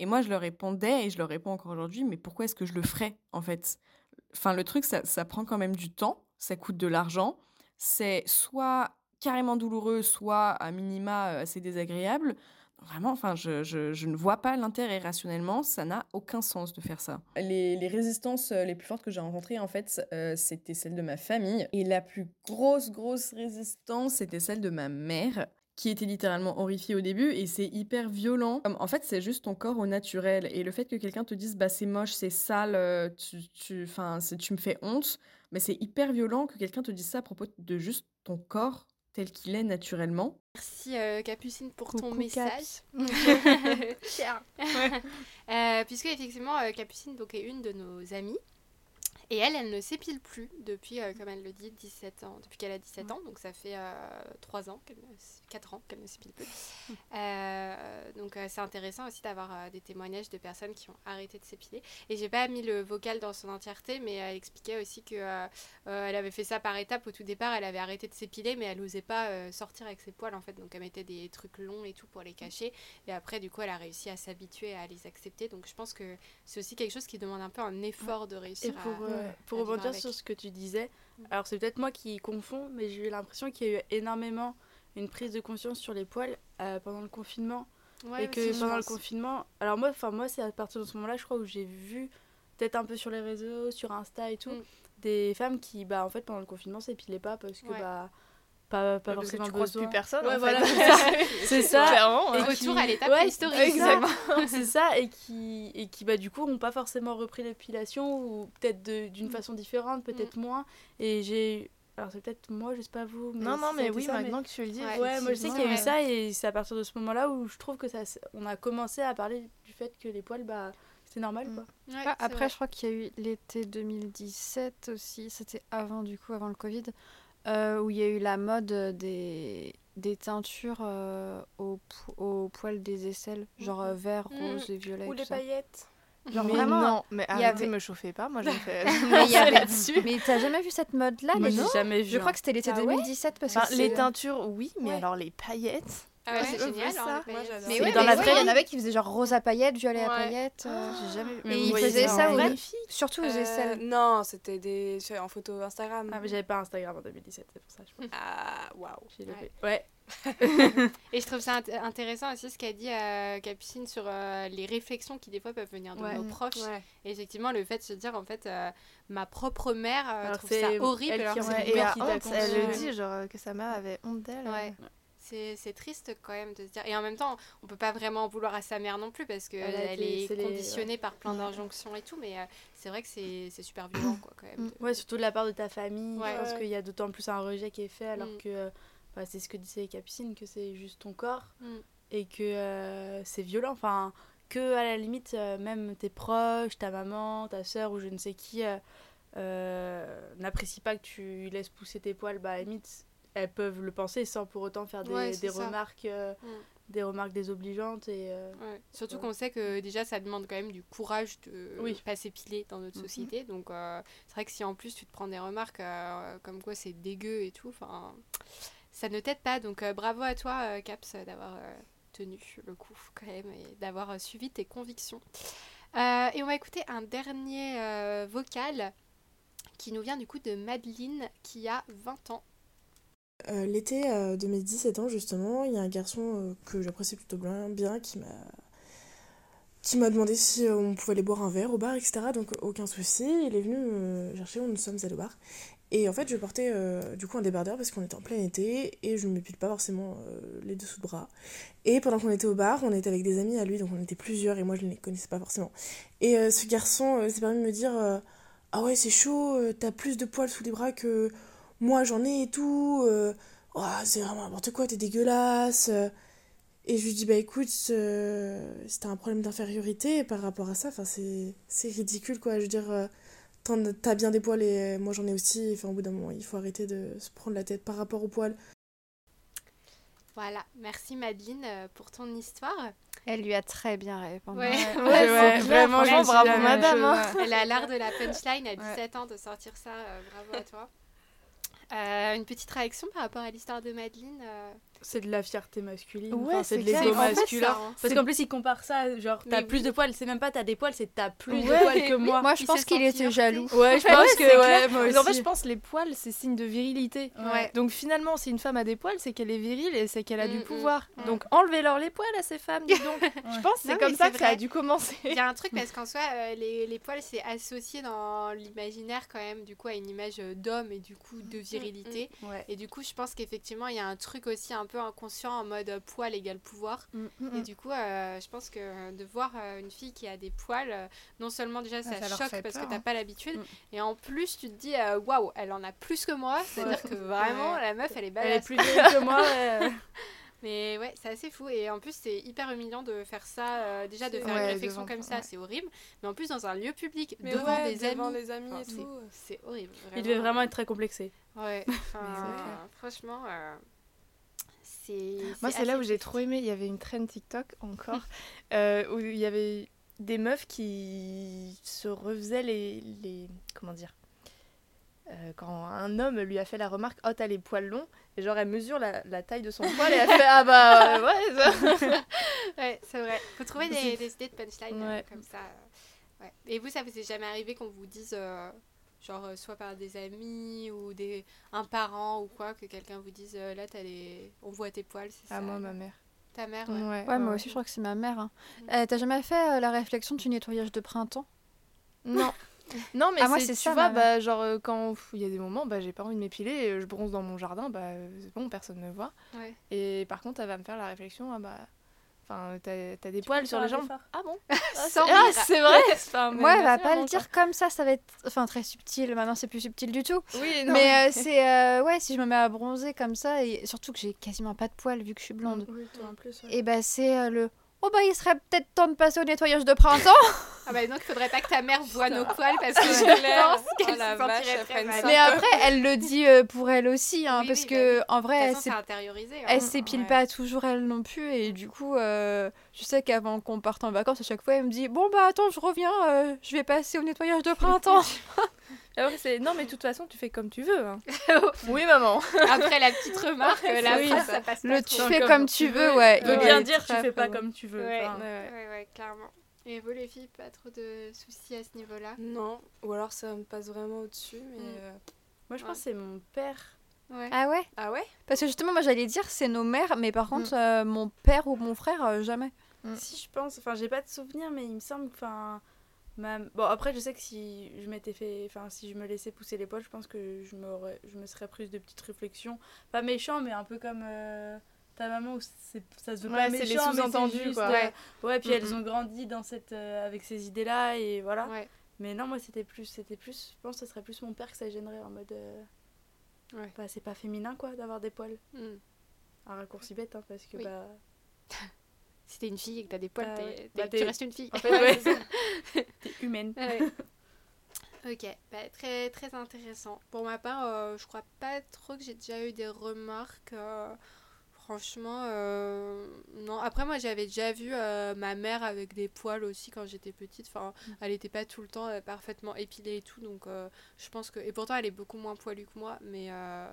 Et moi, je leur répondais, et je leur réponds encore aujourd'hui, mais pourquoi est-ce que je le ferais, en fait ? Enfin, le truc, ça, ça prend quand même du temps, ça coûte de l'argent, c'est soit carrément douloureux, soit à minima assez désagréable. Vraiment, enfin, je, je, je ne vois pas l'intérêt rationnellement, ça n'a aucun sens de faire ça. Les, les résistances les plus fortes que j'ai rencontrées, en fait, euh, c'était celle de ma famille. Et la plus grosse, grosse résistance, c'était celle de ma mère, qui était littéralement horrifiée au début, et c'est hyper violent. En fait, c'est juste ton corps au naturel, et le fait que quelqu'un te dise « bah c'est moche, c'est sale, tu, tu, c'est, tu me fais honte », mais c'est hyper violent que quelqu'un te dise ça à propos de juste ton corps tel qu'il est naturellement. Merci euh, Capucine pour Coucou ton message. Cher. Ouais. Euh, puisque effectivement, euh, Capucine donc, est une de nos amies, et elle, elle ne s'épile plus depuis, euh, comme elle le dit, dix-sept ans, depuis qu'elle a dix-sept ans. Donc, ça fait euh, trois ans, qu'elle ne, quatre ans qu'elle ne s'épile plus. Euh, donc, euh, c'est intéressant aussi d'avoir euh, des témoignages de personnes qui ont arrêté de s'épiler. Et je n'ai pas mis le vocal dans son entièreté, mais elle expliquait aussi qu'elle euh, euh, avait fait ça par étapes. Au tout départ, elle avait arrêté de s'épiler, mais elle n'osait pas euh, sortir avec ses poils, en fait. Donc, elle mettait des trucs longs et tout pour les cacher. Et après, du coup, elle a réussi à s'habituer, à les accepter. Donc, je pense que c'est aussi quelque chose qui demande un peu un effort de réussir à... Euh, Ouais, pour rebondir sur ce que tu disais, alors c'est peut-être moi qui confonds, mais j'ai eu l'impression qu'il y a eu énormément une prise de conscience sur les poils euh, pendant le confinement. Ouais, et que pendant le confinement, alors moi, moi c'est à partir de ce moment-là, je crois, où j'ai vu peut-être un peu sur les réseaux, sur Insta et tout, mm. des femmes qui, bah, en fait, pendant le confinement, s'épilaient pas parce que... Ouais. bah Pas, pas parce que tu croises plus personne, ouais, en fait. Voilà, c'est ça. C'est ça. Et retour qui... à l'étape ouais, historique. Exactement. C'est ça. Et qui, et qui bah, du coup, n'ont pas forcément repris l'épilation ou peut-être de, d'une mmh. façon différente, peut-être mmh. moins. Et j'ai... Alors, c'est peut-être moi, je sais pas vous. Mais non, non, mais oui, ça, maintenant mais... que tu le dis. Ouais, ouais moi, je sais qu'il y a eu ça. Et c'est à partir de ce moment-là où je trouve que ça... On a commencé à parler du fait que les poils, bah... C'est normal, quoi. Mmh. Ouais, ah, c'est après, vrai. Je crois qu'il y a eu l'été deux mille dix-sept aussi. C'était avant, du coup, avant le Covid. Euh, où il y a eu la mode des, des teintures euh, au, po- au poil des aisselles, genre euh, vert, rose mmh. et violet. Ou les ça. Paillettes. Genre mais vraiment, non, mais arrêtez, avait... me chauffez pas, moi j'ai fait mais, avait... là-dessus. Mais t'as jamais vu cette mode-là? Moi j'ai jamais vu. Je crois que c'était l'été ah deux mille dix-sept. Ouais parce que bah, les teintures, oui, mais ouais. alors les paillettes... Ah ouais, ouais, c'est génial, ça. Hein, mais ouais, dans mais la vraie, il ouais. y en avait qui faisaient genre rose à paillettes, violet ouais. à paillettes. Euh... J'ai jamais vu. Mais et ils faisaient ça aux jeunes filles. Surtout aux euh, aisselles. Non, c'était des... en photo Instagram. Ah, mais j'avais pas Instagram en deux mille dix-sept, c'est pour ça. Je pense. Ah, waouh. J'ai levé. Ouais. Et je trouve ça int- intéressant aussi ce qu'a dit euh, Capucine sur euh, les réflexions qui des fois peuvent venir de ouais. nos proches ouais. et effectivement le fait de se dire en fait euh, ma propre mère euh, trouve ça horrible alors que c'est une honte, elle le dit genre que sa mère avait honte d'elle ouais. euh. c'est, c'est triste quand même de se dire, et en même temps on peut pas vraiment vouloir à sa mère non plus parce qu'elle elle est conditionnée les... ouais. par plein d'injonctions et tout, mais euh, c'est vrai que c'est, c'est super violent quoi, quand même de... ouais, surtout de la part de ta famille ouais. parce qu'il y a d'autant plus un rejet qui est fait alors mm. que euh, Enfin, c'est ce que disait Capucine, que c'est juste ton corps mm. et que euh, c'est violent. Enfin, que à la limite, euh, même tes proches, ta maman, ta sœur ou je ne sais qui euh, euh, n'apprécient pas que tu laisses pousser tes poils. Bah, à la limite, elles peuvent le penser sans pour autant faire des, ouais, des remarques. Euh, mm. des remarques désobligeantes et euh, ouais. surtout ouais. qu'on sait que déjà ça demande quand même du courage de oui. pas s'épiler dans notre société mm-hmm. donc euh, c'est vrai que si en plus tu te prends des remarques euh, comme quoi c'est dégueu et tout, enfin ça ne t'aide pas, donc euh, bravo à toi euh, Caps d'avoir euh, tenu le coup quand même et d'avoir euh, suivi tes convictions euh, et on va écouter un dernier euh, vocal qui nous vient du coup de Madeleine qui a vingt ans. Euh, l'été euh, de mes dix-sept ans, justement, il y a un garçon euh, que j'apprécie plutôt bien, bien qui m'a qui m'a demandé si euh, on pouvait aller boire un verre au bar, et cetera. Donc aucun souci, il est venu me chercher, nous sommes allés au bar. Et en fait, je portais euh, du coup un débardeur parce qu'on était en plein été et je ne m'épile pas forcément euh, les dessous de bras. Et pendant qu'on était au bar, on était avec des amis à lui, donc on était plusieurs et moi je ne les connaissais pas forcément. Et euh, ce garçon euh, s'est permis de me dire euh, « Ah ouais, c'est chaud, euh, t'as plus de poils sous les bras que... moi j'en ai et tout, euh, oh, c'est vraiment n'importe quoi, t'es dégueulasse. » Et je lui dis, bah écoute, euh, si t'as un problème d'infériorité par rapport à ça, c'est, c'est ridicule quoi, je veux dire, euh, t'as bien des poils et euh, moi j'en ai aussi, enfin, au bout d'un moment il faut arrêter de se prendre la tête par rapport aux poils. Voilà, merci Madeleine pour ton histoire. Elle lui a très bien répondu. Ouais, ouais, ouais, ouais vraiment, vraiment bravo madame. Hein. Elle a l'art de la punchline à dix-sept ouais. ans de sortir ça, euh, bravo à toi. Euh, une petite réaction par rapport à l'histoire de Madeleine euh... C'est de la fierté masculine, ouais, enfin, c'est, c'est de l'ego masculin. En fait, parce qu'en plus, il compare ça, genre, t'as oui. plus de poils, c'est même pas t'as des poils, c'est t'as plus ouais, de poils que oui. moi. Moi, je il pense qu'il était jaloux. Ouais, je pense ouais, que, ouais, moi aussi. En fait, je pense que les poils, c'est signe de virilité. Ouais. Donc finalement, si une femme a des poils, c'est qu'elle est virile et c'est qu'elle a mmh, du pouvoir. Mmh. Donc enlevez-leur les poils à ces femmes, dis donc. Ouais. Je pense que c'est non, comme ça c'est que vrai. Ça a dû commencer. Il y a un truc, parce qu'en soi, euh, les, les poils, c'est associé dans l'imaginaire quand même, du coup, à une image d'homme et du coup, de virilité. Et du coup, je pense qu'effectivement, il y a un truc aussi un peu inconscient en mode poil égale pouvoir mmh, mmh. et du coup euh, je pense que de voir euh, une fille qui a des poils euh, non seulement déjà ça, ah, ça choque parce peur, que t'as hein. pas l'habitude mmh. et en plus tu te dis waouh wow, elle en a plus que moi, c'est à dire que vraiment ouais. la meuf elle est badass, elle est plus vieille que moi ouais. mais ouais c'est assez fou et en plus c'est hyper humiliant de faire ça euh, déjà de c'est... faire ouais, une réflexion comme ça ouais. c'est horrible, mais en plus dans un lieu public mais devant, ouais, des devant amis, les amis enfin, et tout c'est, c'est horrible vraiment. Il devait vraiment être très complexé ouais enfin, euh, franchement euh... C'est, c'est moi c'est là où j'ai trop aimé, il y avait une trend TikTok encore euh, où il y avait des meufs qui se refaisaient les, les comment dire euh, quand un homme lui a fait la remarque oh t'as les poils longs et genre elle mesure la, la taille de son poil et elle fait ah bah euh, ouais ça... ouais c'est vrai, faut trouver des, des idées de punchline ouais. comme ça ouais. Et vous ça vous est jamais arrivé qu'on vous dise euh... genre euh, soit par des amis ou des un parent ou quoi, que quelqu'un vous dise euh, là t'as les on voit tes poils, c'est ah, ça moi ma mère ta mère ouais, ouais, ouais, ouais moi ouais. aussi je crois que c'est ma mère hein. Mmh. euh, t'as jamais fait euh, la réflexion du nettoyage de printemps? Non. Non mais ah, c'est, moi, c'est tu ça, vois bah genre euh, quand il y a des moments bah j'ai pas envie de m'épiler, je bronze dans mon jardin bah c'est bon personne me voit ouais. Et par contre elle va me faire la réflexion ah bah enfin, t'as, t'as des tu poils sur les jambes. Ah bon ah, c'est... ah, c'est vrai enfin, moi, elle va pas le dire comme ça, ça va être enfin, très subtil. Maintenant, c'est plus subtil du tout. Oui, non, mais, mais... Euh, c'est... Euh, ouais, si je me mets à bronzer comme ça, et surtout que j'ai quasiment pas de poils vu que je suis blonde. Oui, toi en plus. Ouais. Et bah, c'est euh, le... Oh bah, il serait peut-être temps de passer au nettoyage de printemps. Ah bah, donc, il faudrait pas que ta mère voit nos poils parce que je pense qu'elle oh, la se vache, sentirait très. Mais après, elle le dit euh, pour elle aussi, hein, oui, parce oui, que oui. en vrai, de toute façon, elle, s'ép... hein, elle s'épile ouais. pas toujours elle non plus. Et du coup, euh, je sais qu'avant qu'on parte en vacances, à chaque fois, elle me dit bon bah attends, je reviens, euh, je vais passer au nettoyage de printemps. Après, c'est non, mais de toute façon, tu fais comme tu veux. Hein. Oui, maman. Après la petite remarque, ouais, la oui, phrase, ça passe le pas tu fais comme, comme tu veux, ouais. Il veut bien dire tu fais pas comme tu veux. Ouais, ouais, clairement. Et vous, les filles, pas trop de soucis à ce niveau-là? Non, ou alors ça me passe vraiment au-dessus, mais... Mm. Euh... Moi, je ouais. pense que c'est mon père. Ouais. Ah ouais? Ah ouais? Parce que justement, moi, j'allais dire, c'est nos mères, mais par contre, mm. euh, mon père ou mon frère, euh, jamais. Mm. Si, je pense. Enfin, j'ai pas de souvenirs, mais il me semble que... Enfin, ma... Bon, après, je sais que si je m'étais fait... Enfin, si je me laissais pousser les poils, je pense que je, m'aurais... je me serais prise de petites réflexions. Pas méchant, mais un peu comme... Euh... ta maman, c'est, ça se veut ouais, pas méchant, c'est les sous-entendus, mais c'est juste, quoi. Ouais, ouais puis mm-hmm. elles ont grandi dans cette, euh, avec ces idées-là, et voilà. Ouais. Mais non, moi, c'était plus, c'était plus, je pense que ce serait plus mon père que ça gênerait, en mode... Euh, ouais. Bah, c'est pas féminin, quoi, d'avoir des poils. Mm. Un raccourci bête, hein, parce que, oui. bah... si t'es une fille et que t'as des poils, euh, t'es, t'es, bah, t'es... tu restes une fille. En fait, ouais, c'est ça. T'es humaine. Ah, ouais. Ok, bah, très, très intéressant. Pour ma part, euh, je crois pas trop que j'ai déjà eu des remarques... Euh... Franchement, euh, non. Après, moi, j'avais déjà vu euh, ma mère avec des poils aussi quand j'étais petite. Enfin, elle n'était pas tout le temps euh, parfaitement épilée et tout. Donc, euh, je pense que... Et pourtant, elle est beaucoup moins poilue que moi. Mais, euh,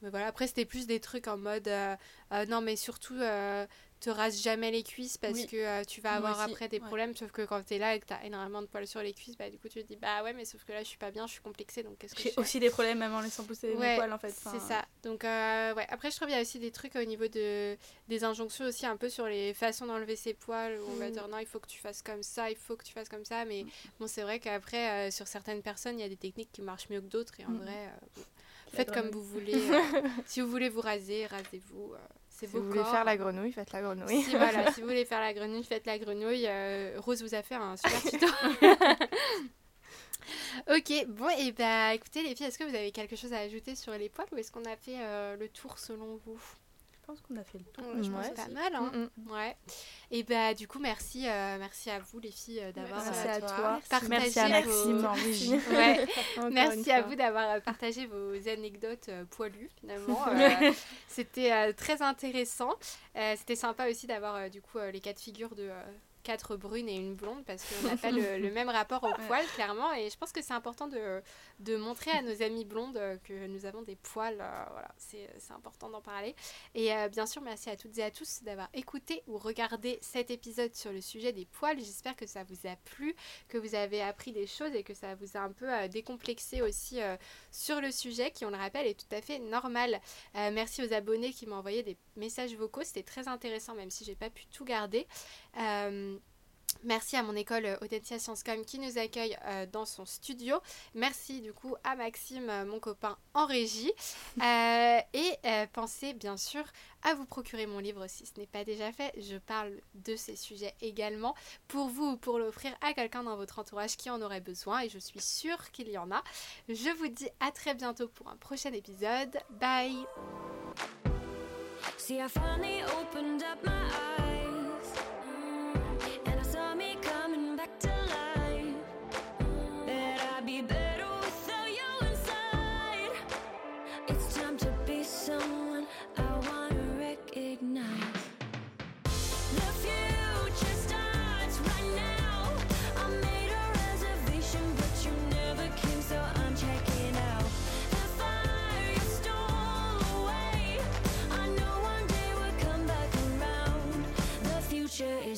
mais voilà. Après, c'était plus des trucs en mode... Euh, euh, non, mais surtout, euh, te rase jamais les cuisses parce oui. que euh, tu vas moi avoir aussi. Après des ouais. problèmes. Sauf que quand t'es là et que t'as énormément de poils sur les cuisses, bah, du coup, tu te dis, bah ouais, mais sauf que là, je suis pas bien, je suis complexée. Donc, qu'est-ce que J'ai je fais aussi des problèmes, même en laissant pousser ouais, mes poils, en fait. Enfin, c'est ça. Donc, euh, ouais. Après, je trouve qu'il y a aussi des trucs au niveau de... des injonctions aussi, un peu sur les façons d'enlever ses poils. Où on mmh. va dire, non, il faut que tu fasses comme ça, il faut que tu fasses comme ça. Mais mmh. bon, c'est vrai qu'après, euh, sur certaines personnes, il y a des techniques qui marchent mieux que d'autres. Et en mmh. vrai, euh, faites comme vous voulez. Euh, si vous voulez vous raser, rasez-vous. Euh, C'est si vous voulez corps. faire la grenouille, faites la grenouille. Si, voilà, si vous voulez faire la grenouille, faites la grenouille. Euh, Rose vous a fait un super tuto. Ok, bon, et bah écoutez les filles, est-ce que vous avez quelque chose à ajouter sur les poils ou est-ce qu'on a fait euh, le tour selon vous? Je pense qu'on a fait le tour. Je pense ouais, que c'est pas mal, hein. Mm-hmm. Ouais. Et bah du coup, merci, euh, merci à vous les filles euh, d'avoir merci euh, à toi. partagé. Merci à Maxime. Vos... ouais. Merci à vous d'avoir partagé vos anecdotes euh, poilues finalement. Euh, c'était euh, très intéressant. Euh, c'était sympa aussi d'avoir euh, du coup euh, les cas de figure de euh, quatre brunes et une blonde parce qu'on n'a pas le, le même rapport aux poils clairement et je pense que c'est important de, de montrer à nos amies blondes que nous avons des poils, euh, voilà, c'est, c'est important d'en parler et euh, bien sûr merci à toutes et à tous d'avoir écouté ou regardé cet épisode sur le sujet des poils. J'espère que ça vous a plu, que vous avez appris des choses et que ça vous a un peu euh, décomplexé aussi euh, sur le sujet qui, on le rappelle, est tout à fait normal. Euh, merci aux abonnés qui m'ont envoyé des messages vocaux, c'était très intéressant même si j'ai pas pu tout garder. euh, Merci à mon école Audencia Sciencescom qui nous accueille euh, dans son studio. Merci du coup à Maxime, euh, mon copain en régie. Euh, et euh, pensez bien sûr à vous procurer mon livre si ce n'est pas déjà fait. Je parle de ces sujets également pour vous ou pour l'offrir à quelqu'un dans votre entourage qui en aurait besoin. Et je suis sûre qu'il y en a. Je vous dis à très bientôt pour un prochain épisode. Bye!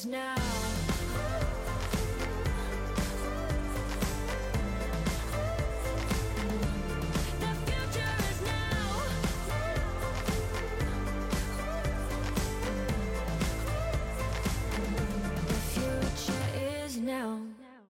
Now